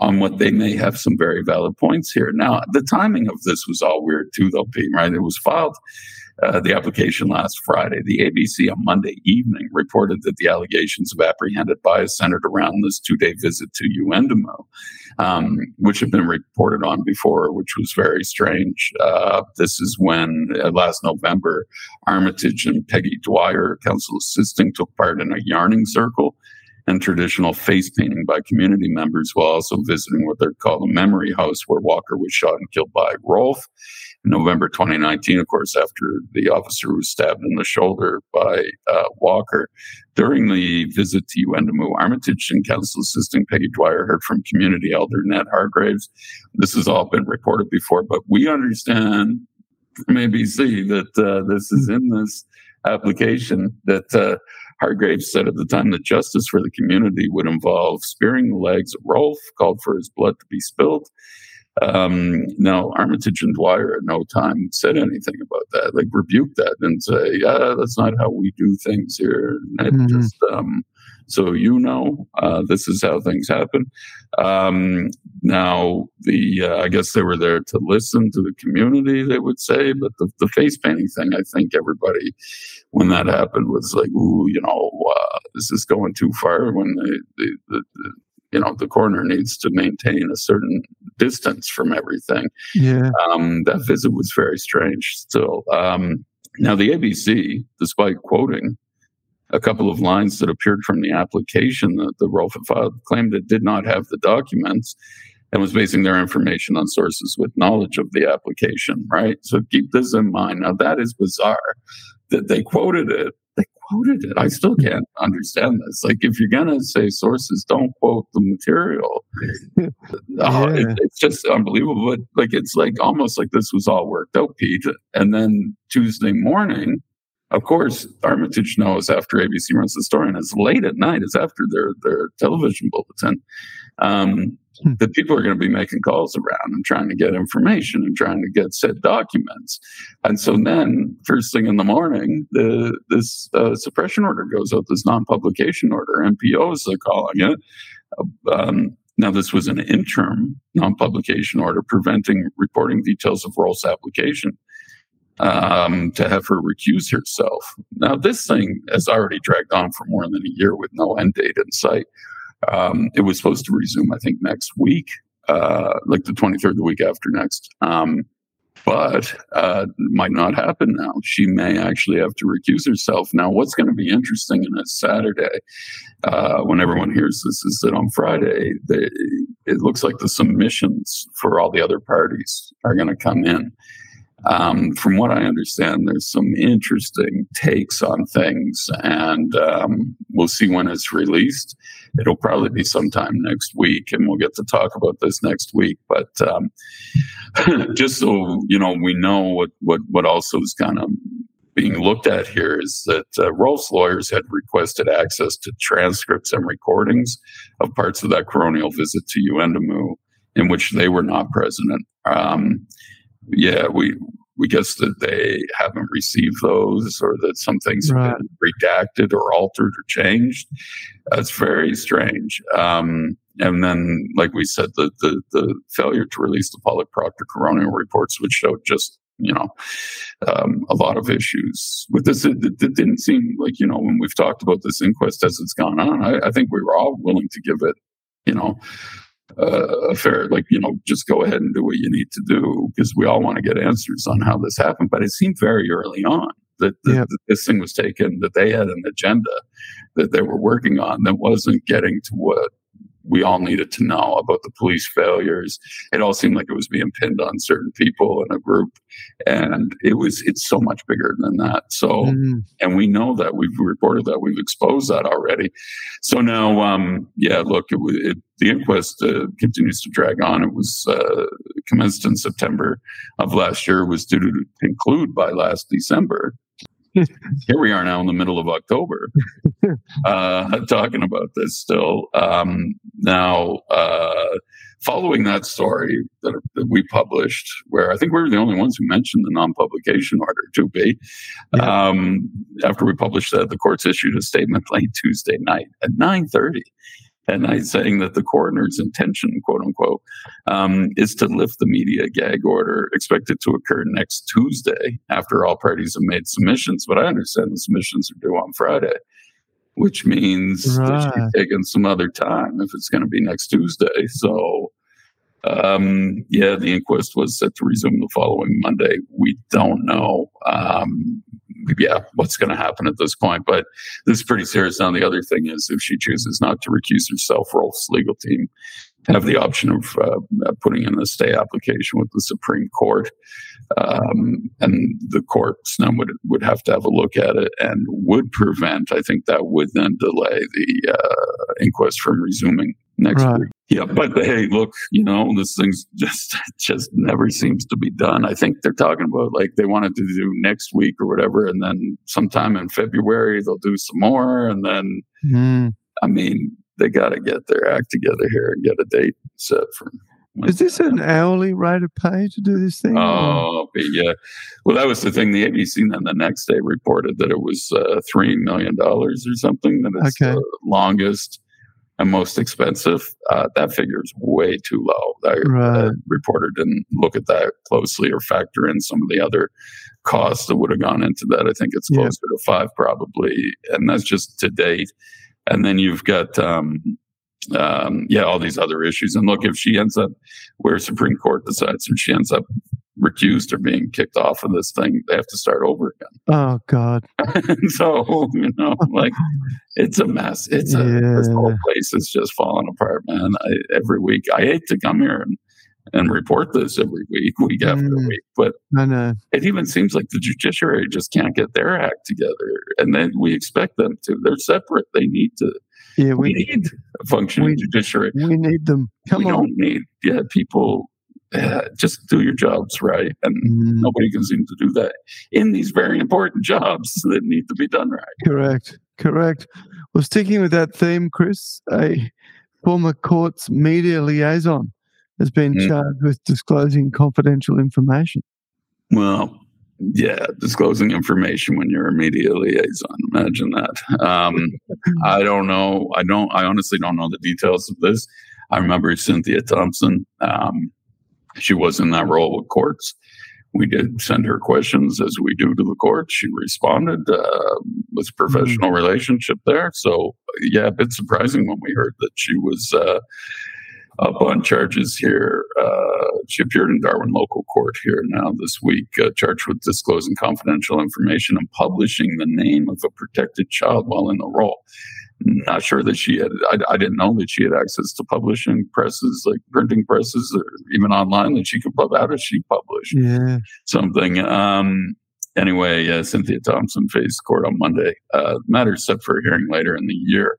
on what they may have some very valid points here. Now, the timing of this was all weird too, though, Pete, right? It was filed, uh, the application last Friday. The A B C on Monday evening reported that the allegations of apprehended bias centered around this two-day visit to Yuendumu, um, which had been reported on before, which was very strange. Uh, this is when, uh, last November, Armitage and Peggy Dwyer, council assisting, took part in a yarning circle and traditional face painting by community members while also visiting what they're called a memory house where Walker was shot and killed by Rolfe in November twenty nineteen, of course, after the officer was stabbed in the shoulder by uh, Walker. During the visit to Yuendumu, Armitage and council assistant Peggy Dwyer heard from community elder Ned Hargraves. This has all been reported before, but we understand from A B C that uh, this is in this application that uh, Hargraves said at the time that justice for the community would involve spearing the legs of Rolfe, called for his blood to be spilled. Um, now, Armitage and Dwyer at no time said anything about that, like rebuked that and say, yeah, that's not how we do things here. Mm-hmm. Just, um, so, you know, uh, this is how things happen. Um, now, the uh, I guess they were there to listen to the community, they would say, but the, the face painting thing, I think everybody, when that happened, was like, ooh, you know, uh, this is going too far when the, the, the, the you know, the coroner needs to maintain a certain distance from everything. Yeah. Um, that visit was very strange still. Um, now, the A B C, despite quoting a couple of lines that appeared from the application that the Rolfe filed, claimed it did not have the documents and was basing their information on sources with knowledge of the application, right? So keep this in mind. Now, that is bizarre that they quoted it. They quoted it. I still can't understand this. Like, if you're going to say sources, don't quote the material. Yeah. Oh, it, it's just unbelievable. But, like, it's like almost like this was all worked out, Pete. And then Tuesday morning, of course, Armitage knows after A B C runs the story, and it's late at night, it's after their, their television bulletin, um, hmm. that people are going to be making calls around and trying to get information and trying to get said documents. And so then, first thing in the morning, the this uh, suppression order goes out, this non-publication order, N P Os, they're calling it. Um, now, this was an interim non-publication order preventing reporting details of Rolfe's application um, to have her recuse herself. Now, this thing has already dragged on for more than a year with no end date in sight. Um, it was supposed to resume, I think, next week, uh, like the twenty-third, the week after next. Um, but uh, might not happen now. She may actually have to recuse herself. Now, what's going to be interesting in a Saturday, uh, when everyone hears this, is that on Friday, they, it looks like the submissions for all the other parties are going to come in. Um, from what I understand, there's some interesting takes on things, and um, we'll see when it's released. It'll probably be sometime next week, and we'll get to talk about this next week. But um, just so you know, we know what, what, what also is kind of being looked at here is that uh, Rolfe's lawyers had requested access to transcripts and recordings of parts of that coronial visit to Yuendumu in which they were not present. Um, Yeah, we we guess that they haven't received those, or that some things right. have been redacted or altered or changed. That's very strange. Um, And then, like we said, the, the, the failure to release the Pollock Proctor coronial reports, which showed just, you know, um, a lot of issues with this. It, it, it didn't seem like, you know, when we've talked about this inquest as it's gone on, I, I think we were all willing to give it, you know, uh, a fair, like, you know, just go ahead and do what you need to do, because we all want to get answers on how this happened. But it seemed very early on that, the, yeah. that this thing was taken, that they had an agenda that they were working on that wasn't getting to what we all needed to know about the police failures. It all seemed like it was being pinned on certain people in a group. And it was, it's so much bigger than that. So, mm. and we know that, we've reported that, we've exposed that already. So now, um, yeah, look, it, it, the inquest uh, continues to drag on. It was uh, commenced in September of last year, was due to conclude by last December. Here we are now in the middle of October, uh, talking about this still. Um, now, uh, following that story that, that we published, where I think we were the only ones who mentioned the non-publication order to be, yeah. um, after we published that, the courts issued a statement late Tuesday night at nine thirty at night, saying that the coroner's intention, quote unquote, um, is to lift the media gag order, expected to occur next Tuesday after all parties have made submissions. But I understand the submissions are due on Friday, which means right. that she's taking some other time if it's going to be next Tuesday. So, um, yeah, the inquest was set to resume the following Monday. We don't know. Um, Yeah, what's going to happen at this point? But this is pretty serious. Now, the other thing is, if she chooses not to recuse herself, Rolfe's legal team have the option of uh, putting in a stay application with the Supreme Court, um, and the courts then would would have to have a look at it and would prevent. I think that would then delay the uh, inquest from resuming next right. week. Yeah, but hey, look, you know, this thing's just just never seems to be done. I think they're talking about, like, they wanted to do next week or whatever, and then sometime in February they'll do some more, and then mm. I mean, they got to get their act together here and get a date set for. Is this an hourly rate of pay to do this thing? Oh, yeah. Well, that was the thing. The A B C then the next day reported that it was uh, three million dollars or something. That is okay. the longest and most expensive. Uh, that figure is way too low. That right. reporter didn't look at that closely or factor in some of the other costs that would have gone into that. I think it's closer yeah. to five probably, and that's just to date. And then you've got, um, um, yeah, all these other issues. And look, if she ends up where Supreme Court decides, and she ends up recused or being kicked off of this thing, they have to start over again. Oh, God. So, you know, like, it's a mess. It's a, yeah. This whole place is just falling apart, man. I, every week, I hate to come here and, and report this every week, week mm. after week. But I know. It even seems like the judiciary just can't get their act together. And then we expect them to. They're separate. They need to. Yeah, we, we need a functioning we, judiciary. We need them. Come we on. don't need yeah, people. Uh, just do your jobs right. And mm. nobody can seem to do that in these very important jobs that need to be done right. Correct. Correct. Well, sticking with that theme, Chris, a former courts media liaison has been mm. charged with disclosing confidential information. Well, yeah, disclosing information when you're a media liaison. Imagine that. Um, I don't know. I don't. I honestly don't know the details of this. I remember Cynthia Thompson. Um, she was in that role with courts. We did send her questions, as we do to the courts. She responded uh, with a professional mm. relationship there. So, yeah, a bit surprising when we heard that she was Uh, up on charges here. Uh, she appeared in Darwin local court here now this week, uh, charged with disclosing confidential information and publishing the name of a protected child while in the role. Not sure that she had, I, I didn't know that she had access to publishing presses, like printing presses, or even online, that she could pub out if she published yeah. something. Um, anyway, uh, Cynthia Thompson faced court on Monday. Uh, matter set for a hearing later in the year.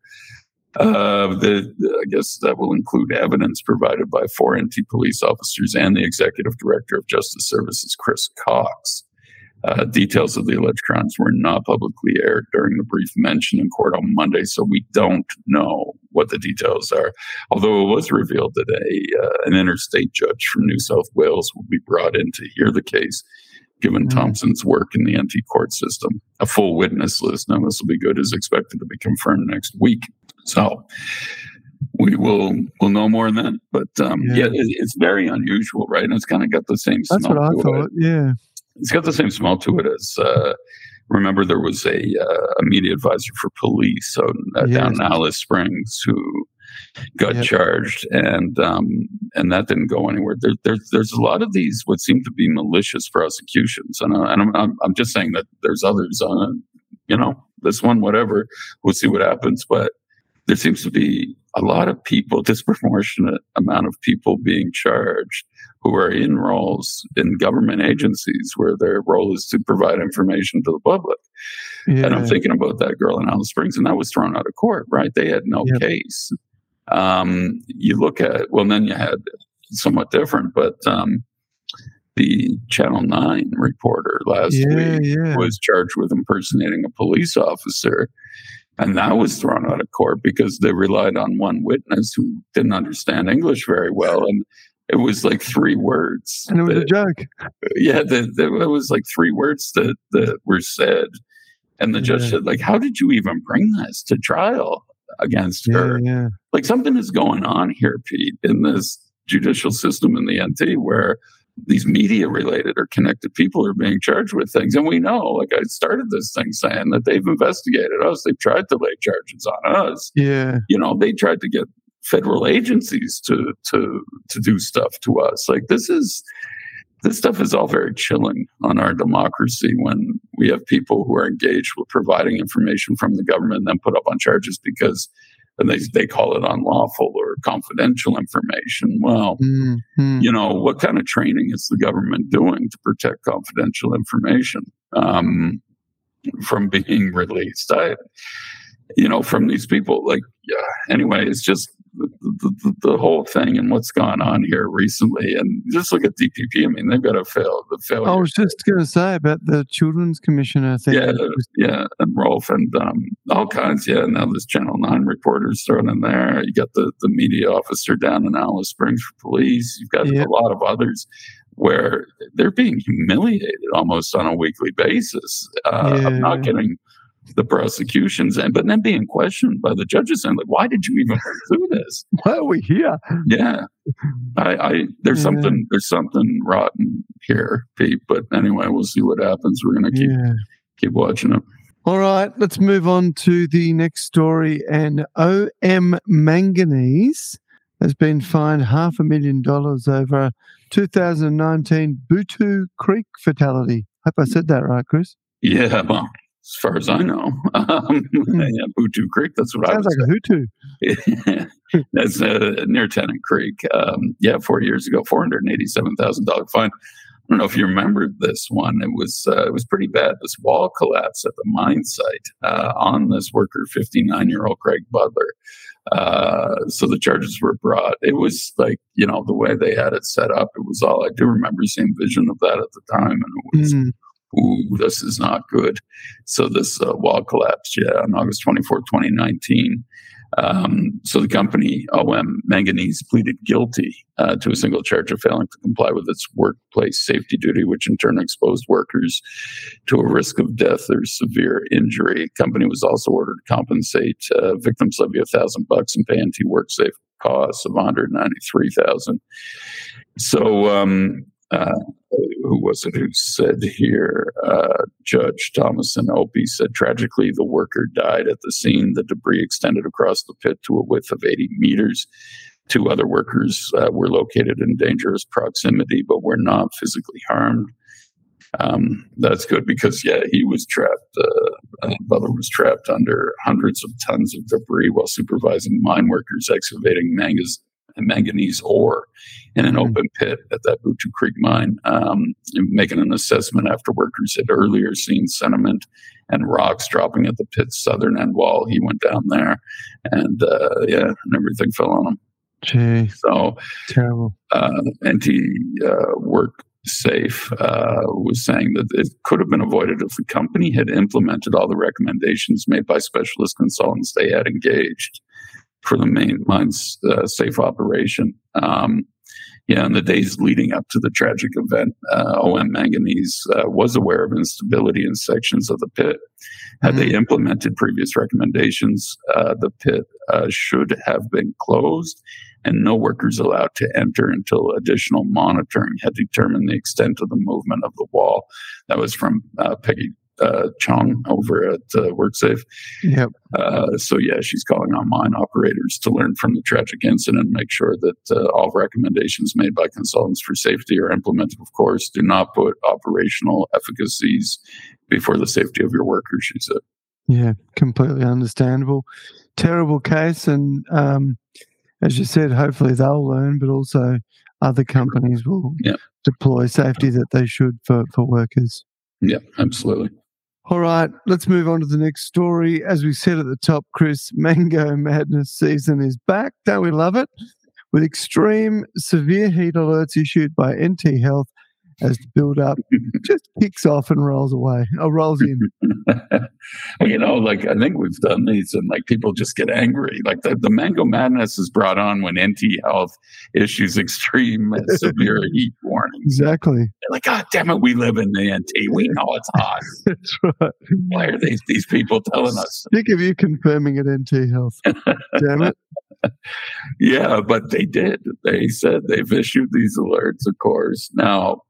Uh, the, the, I guess that will include evidence provided by four N T police officers and the executive director of Justice Services, Chris Cox. Uh, details of the alleged crimes were not publicly aired during the brief mention in court on Monday, so we don't know what the details are. Although it was revealed that a, uh, an interstate judge from New South Wales will be brought in to hear the case, given mm-hmm. Thompson's work in the N T court system. A full witness list, now this will be good, is expected to be confirmed next week. So we will we'll know more then. But um, yeah, yeah it, it's very unusual, right? And it's kind of got the same That's smell what to I thought, it. Yeah. It's got the same smell to it as, uh, remember, there was a, uh, a media advisor for police so, uh, yes. down in Alice Springs who got yep. charged, and um, and that didn't go anywhere. There, there, there's a lot of these what seem to be malicious prosecutions, and, uh, and I'm, I'm I'm just saying that there's others on, you know, this one, whatever. We'll see what happens, but there seems to be a lot of people, disproportionate amount of people being charged who are in roles in government agencies where their role is to provide information to the public. Yeah. And I'm thinking about that girl in Alice Springs, and that was thrown out of court, right? They had no yep. case. Um, you look at, well, then you had somewhat different, but um, the Channel nine reporter last yeah, week yeah. was charged with impersonating a police officer. And that was thrown out of court because they relied on one witness who didn't understand English very well. And it was like three words. And it was that, a joke. Yeah, the, the, it was like three words that, that were said. And the yeah. judge said, like, how did you even bring this to trial against yeah, her? Yeah. Like, something is going on here, Pete, in this judicial system in the N T where these media-related or connected people are being charged with things. And we know, like I started this thing saying that they've investigated us. They've tried to lay charges on us. Yeah. You know, they tried to get federal agencies to to to do stuff to us. Like, this is, this stuff is all very chilling on our democracy when we have people who are engaged with providing information from the government and then put up on charges because and they they call it unlawful or confidential information. Well, mm-hmm. you know, what kind of training is the government doing to protect confidential information um, from being released? I, you know, from these people, like, yeah, anyway, it's just the, the, the whole thing and what's gone on here recently. And just look at D P P. I mean, they've got to fail. The failure. I was just going to say about the Children's Commissioner thing. Yeah, yeah, and Rolfe and um, all kinds. Yeah, now this Channel nine reporter's thrown in there. You got the, the media officer down in Alice Springs for police. You've got yep. a lot of others where they're being humiliated almost on a weekly basis. Uh, yeah. I'm not getting the prosecutions, and but then being questioned by the judges and like, why did you even do this? Why are we here? Yeah, I, I there's yeah. something there's something rotten here, Pete. But anyway, we'll see what happens. We're gonna keep yeah. keep watching it. All right, let's move on to the next story. And O M Manganese has been fined half a million dollars over a two thousand nineteen Bootu Creek fatality. Hope I said that right, Chris. Yeah, well. As far as I know, um, yeah, Bootu Creek, that's what Sounds I was Sounds like say. A Hutu. That's uh, near Tennant Creek. Um, yeah, four years ago, four hundred eighty-seven thousand dollars fine. I don't know if you remember this one. It was uh, it was pretty bad. This wall collapse at the mine site uh, on this worker, fifty-nine-year-old Craig Butler. Uh, so the charges were brought. It was like, you know, the way they had it set up, it was all I do remember seeing vision of that at the time. And it was... Mm. Ooh, this is not good. So this uh, wall collapsed, yeah, on August twenty-fourth, twenty nineteen. Um, so the company, O M Manganese, pleaded guilty uh, to a single charge of failing to comply with its workplace safety duty, which in turn exposed workers to a risk of death or severe injury. The company was also ordered to compensate uh, victims levy one thousand bucks and pay N T WorkSafe costs of one hundred ninety-three thousand. So... Um, Uh, who was it who said here, uh, Judge Thomason Opie said, tragically, the worker died at the scene. The debris extended across the pit to a width of eighty meters. Two other workers uh, were located in dangerous proximity, but were not physically harmed. Um, that's good because, yeah, he was trapped. Uh, Butler was trapped under hundreds of tons of debris while supervising mine workers excavating manganese. And manganese ore in an open pit at that Bootu Creek mine, um, making an assessment after workers had earlier seen sediment and rocks dropping at the pit's southern end wall. He went down there and, uh, yeah, and everything fell on him. Gee, so, terrible. Uh, N T uh, work. Safe uh, was saying that it could have been avoided if the company had implemented all the recommendations made by specialist consultants they had engaged for the main mine's uh, safe operation. Um, yeah, in the days leading up to the tragic event, uh, O M Manganese uh, was aware of instability in sections of the pit. Had mm-hmm. they implemented previous recommendations, uh, the pit uh, should have been closed and no workers allowed to enter until additional monitoring had determined the extent of the movement of the wall. That was from uh, Peggy Uh, Chong over at uh, WorkSafe. Yep. Uh, so yeah, she's calling on mine operators to learn from the tragic incident and make sure that uh, all recommendations made by consultants for safety are implemented. Of course, do not put operational efficacies before the safety of your workers, she said. Yeah, completely understandable. Terrible case. And um, as you said, hopefully they'll learn, but also other companies will yep. deploy safety that they should for, for workers. Yeah, absolutely. All right, let's move on to the next story. As we said at the top, Chris, mango madness season is back. Don't we love it? With extreme severe heat alerts issued by N T Health as the build-up just kicks off and rolls away, or rolls in. Well, you know, like I think we've done these and like people just get angry. Like the, the mango madness is brought on when N T Health issues extreme severe heat warnings. Exactly. They're like, God damn it, we live in the N T. We know it's hot. That's right. Why are these, these people telling us? Think of you confirming it, N T Health. Damn it. Yeah, but they did. They said they've issued these alerts, of course. Now,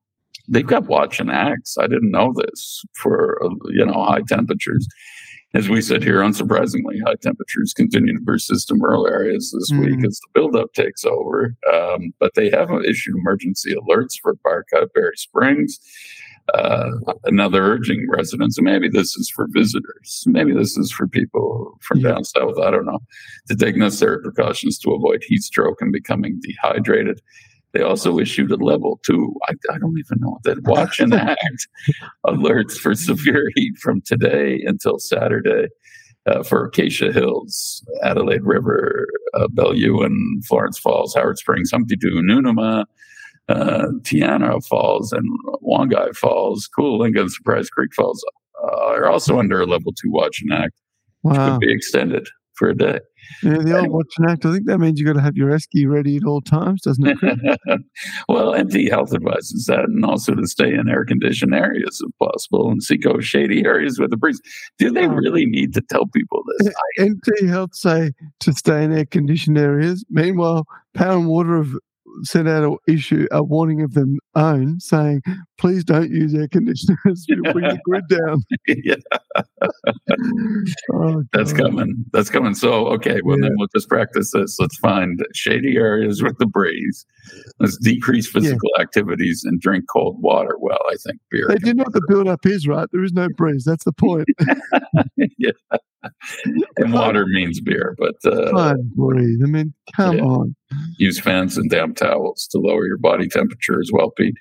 they've got watch and acts. I didn't know this for, you know, high temperatures. As we said here, unsurprisingly, high temperatures continue to persist in rural areas this mm. week as the buildup takes over. Um, but they have issued emergency alerts for Barkly, Berry Springs. Uh, another urging residents, and maybe this is for visitors, maybe this is for people from yeah. down south, I don't know, to take necessary precautions to avoid heat stroke and becoming dehydrated. They also issued a level two, I, I don't even know what that, watch and act alerts for severe heat from today until Saturday uh, for Acacia Hills, Adelaide River, uh, Bellevue and Florence Falls, Howard Springs, Humpty Doo, Nunuma, uh, Tiana Falls and Wongai Falls, Coolinga and Surprise Creek Falls uh, are also under a level two watch and act, wow. which could be extended for a day. Yeah, the old watch and act, I think that means you've got to have your esky ready at all times, doesn't it? Well, N T Health advises that, and also to stay in air-conditioned areas if possible and seek out shady areas with a breeze. Do they really need to tell people this? Uh, N T Health say to stay in air-conditioned areas. Meanwhile, Power and Water have sent out an issue, a warning of their own, saying, please don't use air conditioners. You'll bring the grid down. Yeah. Oh, that's coming. That's coming. So, okay, well, yeah. then we'll just practice this. Let's find shady areas with the breeze. Let's decrease physical yeah. activities and drink cold water. Well, I think beer. They do know what the build-up is, right? There is no breeze. That's the point. yeah. And water means beer, but uh, I breathe. I mean, come yeah. on. Use fans and damp towels to lower your body temperature as well, Pete.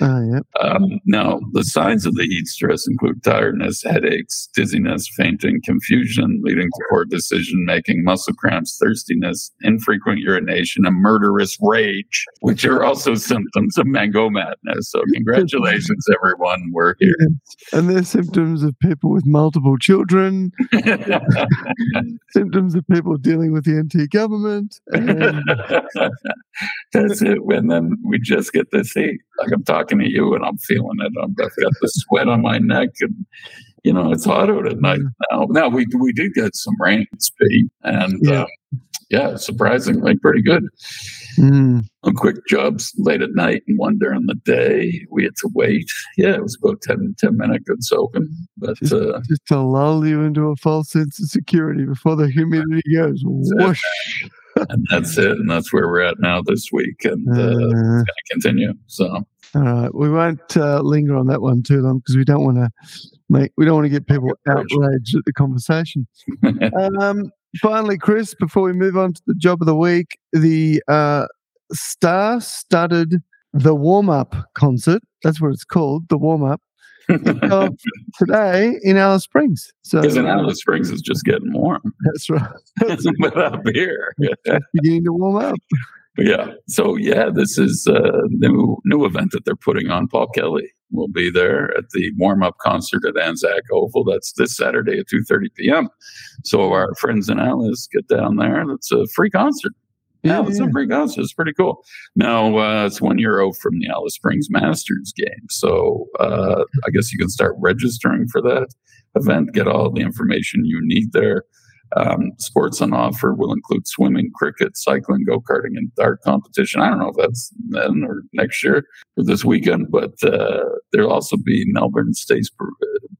Uh, yeah. Um, now, the signs of the heat stress include tiredness, headaches, dizziness, fainting, confusion, leading to poor decision-making, muscle cramps, thirstiness, infrequent urination, and murderous rage, which are also symptoms of mango madness. So congratulations, everyone. We're here. Yeah. And they're symptoms of people with multiple children, symptoms of people dealing with the N T government. And... That's it. And then we just get this heat. Like I'm talking to you and I'm feeling it. I've got the sweat on my neck and, you know, it's hot out at night now. Now, we we did get some rain, Pete, and, yeah. Uh, yeah, surprisingly pretty good. Mm. On quick jobs late at night and one during the day, we had to wait. Yeah, it was about ten, ten minute good soaking. But, just, uh, just to lull you into a false sense of security before the humidity goes whoosh. That. And that's it. And that's where we're at now this week. And uh, uh, it's going to continue. So, all right. We won't uh, linger on that one too long because we don't want to make, we don't want to get people outraged at the conversation. um, finally, Chris, before we move on to the job of the week, the uh, star-studded The Warm-Up concert. That's what it's called, The Warm-Up. uh, today in Alice Springs. So because in Alice Springs it's just getting warm. That's right. That's but up here. It's beginning to warm up. Yeah. So yeah, this is a new new event that they're putting on. Paul Kelly will be there at the warm-up concert at Anzac Oval. That's this Saturday at two thirty p.m. So our friends in Alice get down there. It's a free concert. Yeah, yeah. It's a pretty good. It's pretty cool. Now, uh, it's one year out from the Alice Springs Masters game. So uh, I guess you can start registering for that event, get all the information you need there. Um, sports on offer will include swimming, cricket, cycling, go-karting, and dart competition. I don't know if that's then or next year or this weekend, but uh, there'll also be Melbourne states,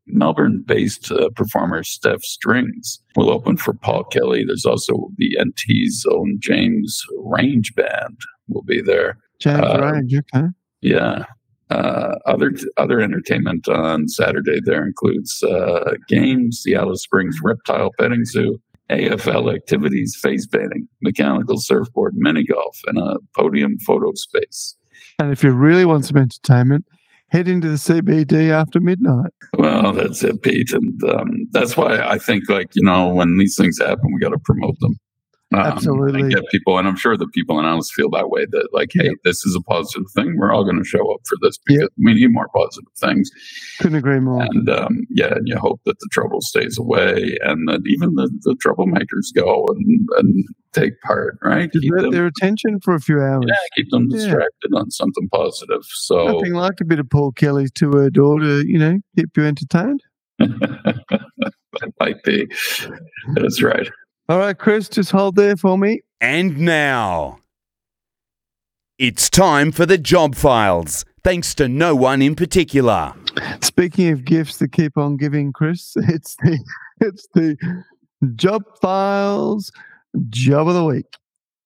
Melbourne-based uh, performer Steph Strings will open for Paul Kelly. There's also the N T's own James Range Band will be there. James uh, Range, okay. Yeah. Uh, other other entertainment on Saturday there includes uh, games, the Alice Springs Reptile Petting Zoo, A F L activities, face painting, mechanical surfboard, mini golf, and a podium photo space. And if you really want some entertainment, head into the C B D after midnight. Well, that's it, Pete, and um, that's why I think, like, you know, when these things happen, we got to promote them. Um, Absolutely. I get people, and I'm sure the people in Alice feel that way, that like, hey, yep. this is a positive thing. We're all going to show up for this because yep. we need more positive things. Couldn't agree more. And um, yeah, and you hope that the trouble stays away and that even the, the troublemakers go and, and take part, right? Keep them, their attention for a few hours. Yeah, keep them distracted yeah. on something positive. So nothing like a bit of Paul Kelly's to her daughter, you know, keep you entertained. That might be. That's right. All right, Chris, just hold there for me. And now, it's time for the job files, thanks to no one in particular. Speaking of gifts that keep on giving, Chris, it's the it's the job files job of the week.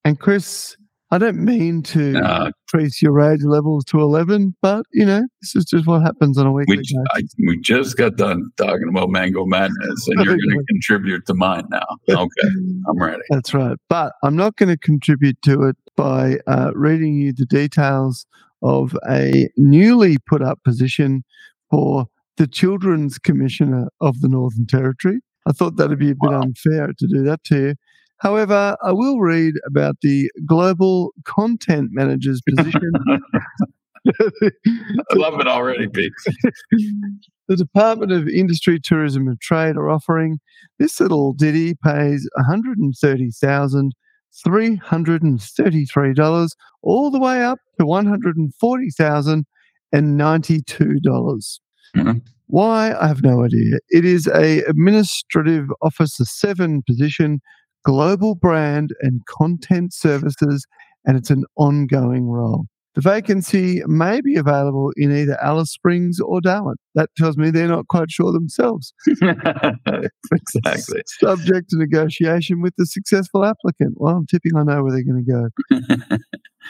And, Chris, I don't mean to uh, increase your age levels to eleven, but, you know, this is just what happens on a weekly basis. We, we just got done talking about Mango Madness, and you're going to contribute to mine now. Okay, I'm ready. That's right. But I'm not going to contribute to it by uh, reading you the details of a newly put up position for the Children's Commissioner of the Northern Territory. I thought that would be a bit wow. unfair to do that to you. However, I will read about the global content manager's position. I love it already, Pete. The Department of Industry, Tourism and Trade are offering this little ditty pays one hundred thirty thousand three hundred thirty-three dollars all the way up to one hundred forty thousand ninety-two dollars. Mm-hmm. Why? I have no idea. It is a administrative officer seven position, global brand and content services, and it's an ongoing role. The vacancy may be available in either Alice Springs or Darwin. That tells me they're not quite sure themselves. Exactly. Subject to negotiation with the successful applicant. Well, I'm tipping I know where they're going to go.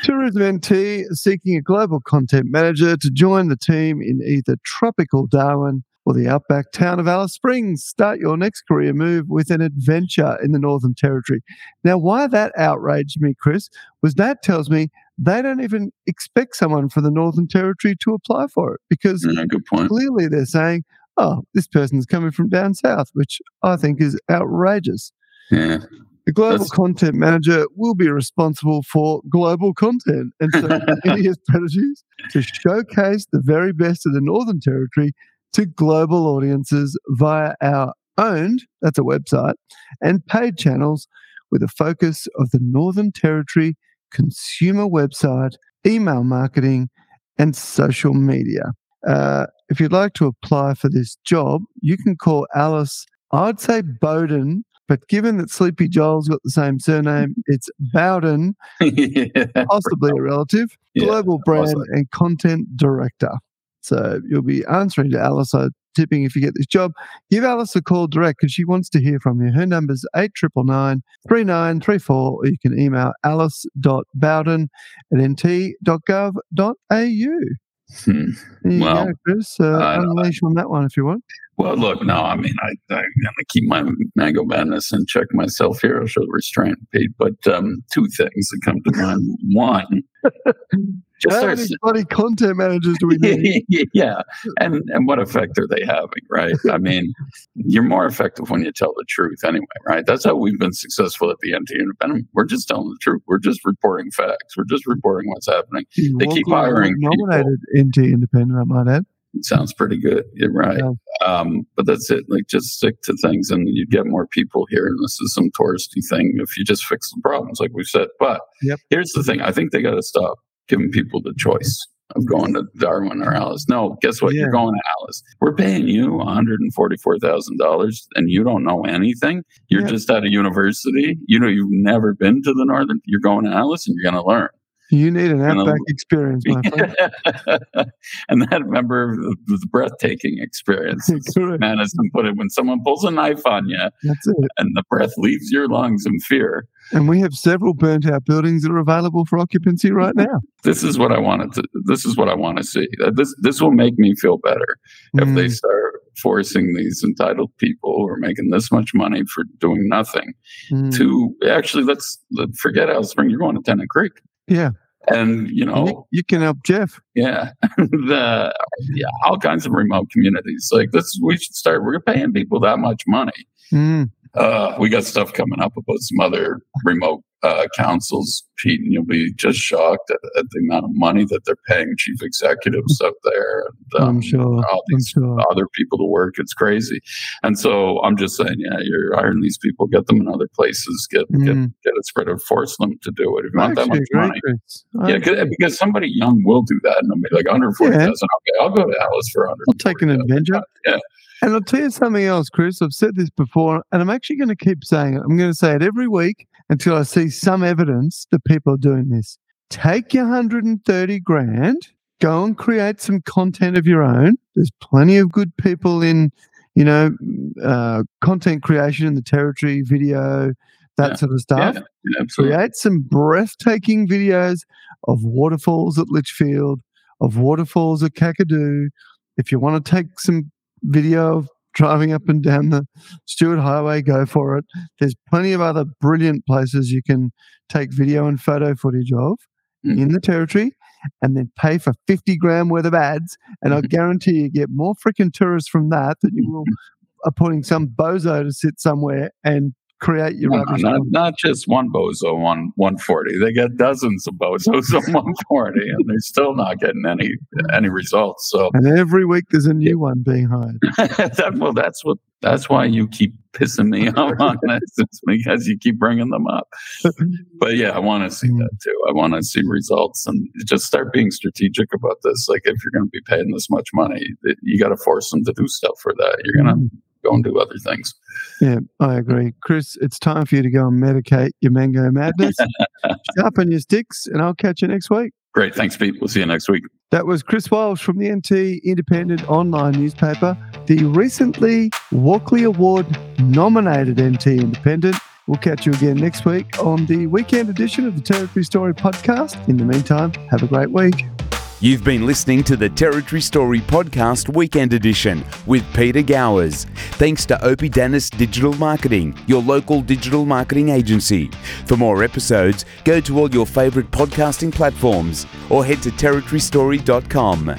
Tourism N T seeking a global content manager to join the team in either tropical Darwin or the outback town of Alice Springs. Start your next career move with an adventure in the Northern Territory. Now, why that outraged me, Chris, was that tells me they don't even expect someone from the Northern Territory to apply for it, because yeah, good point. Clearly they're saying, oh, this person's coming from down south, which I think is outrageous. Yeah. The global That's... content manager will be responsible for global content and so media strategies to showcase the very best of the Northern Territory to global audiences via our owned, that's a website, and paid channels with a focus of the Northern Territory consumer website, email marketing, and social media. Uh, if you'd like to apply for this job, you can call Alice, I'd say Bowden, but given that Sleepy Joel's got the same surname, it's Bowden, yeah, possibly a relative, yeah, global brand awesome. and content director. So you'll be answering to Alice, I'm tipping, if you get this job. Give Alice a call direct because she wants to hear from you. Her number's eight nine nine nine three nine three four, or you can email alice dot bowden at n t dot gov dot a u. Hmm. Well, go, Chris. Uh, uh, unleash on that one if you want. Well, look, no, I mean, I, I'm going to keep my Mango Madness and check myself here. I should restrain, Pete. But um, two things that come to mind. One, just how many bloody content managers do we need? Yeah, and and what effect are they having, right? I mean, you're more effective when you tell the truth anyway, right? That's how we've been successful at the N T Independent. We're just telling the truth. We're just reporting facts. We're just reporting what's happening. They keep hiring people. Nominated N T Independent, I might add. It sounds pretty good. You're right. Um, but that's it. Like, just stick to things and you'd get more people here. And this is some touristy thing if you just fix the problems, like we said. But yep. Here's the thing. I think they got to stop giving people the choice of going to Darwin or Alice. No, guess what? Yeah. You're going to Alice. We're paying you one hundred forty-four thousand dollars and you don't know anything. You're yeah. just out of university. You know, you've never been to the Northern. You're going to Alice and you're going to learn. You need an outback experience, my friend. And that, remember, was a breathtaking experience. Madison put it, when someone pulls a knife on you, that's it. And the breath leaves your lungs in fear. And we have several burnt-out buildings that are available for occupancy right now. This is what I wanted to. This is what I want to see. This this will make me feel better mm. if they start forcing these entitled people who are making this much money for doing nothing mm. to actually let's, let's forget Alice Spring. You're going to Tennant Creek. Yeah. And, you know, you, you can help Jeff. Yeah. the, yeah. All kinds of remote communities. Like this, we should start. We're paying people that much money. Mm. Uh, we got stuff coming up about some other remote uh, councils, Pete, and you'll be just shocked at, at the amount of money that they're paying chief executives out there. And, um, I'm sure. All these I'm sure. other people to work. It's crazy. And so I'm just saying, yeah, you're hiring these people, get them in other places, get mm. get, get it spread or force them to do it. If you want Actually, that much money. Yeah, cause, because somebody young will do that. And I'll be like, one hundred forty thousand dollars. Yeah. Okay, I'll go to Alice for one hundred forty thousand dollars. I'll take an adventure. Yeah. And I'll tell you something else, Chris. I've said this before, and I'm actually going to keep saying it. I'm going to say it every week until I see some evidence that people are doing this. Take your one hundred thirty grand, go and create some content of your own. There's plenty of good people in, you know, uh, content creation in the territory, video, that yeah. sort of stuff. Yeah, yeah, absolutely. Create some breathtaking videos of waterfalls at Litchfield, of waterfalls at Kakadu. If you want to take some video of driving up and down the Stuart Highway, go for it. There's plenty of other brilliant places you can take video and photo footage of mm-hmm. in the territory, and then pay for fifty grand worth of ads. And mm-hmm. I guarantee you get more freaking tourists from that than you will are putting some bozo to sit somewhere and create your no, rubbish. Not, not just one bozo on one forty. They get dozens of bozos on one forty, and they're still not getting any any results. So, and every week there's a new yeah. one being hired. that, well, that's what that's why you keep pissing me off on this. It's because you keep bringing them up. But yeah, I want to see that too. I want to see results, and just start being strategic about this. Like, if you're going to be paying this much money, you got to force them to do stuff for that. You're gonna. Mm. Go and do other things. Yeah, I agree. Chris, it's time for you to go and medicate your mango madness. Sharpen your sticks, and I'll catch you next week. Great. Thanks, Pete. We'll see you next week. That was Chris Walsh from the N T Independent online newspaper, the recently Walkley Award nominated N T Independent. We'll catch you again next week on the weekend edition of the Territory Story podcast. In the meantime, have a great week. You've been listening to the Territory Story Podcast Weekend Edition with Peter Gowers. Thanks to Opie Dennis Digital Marketing, your local digital marketing agency. For more episodes, go to all your favourite podcasting platforms or head to territory story dot com.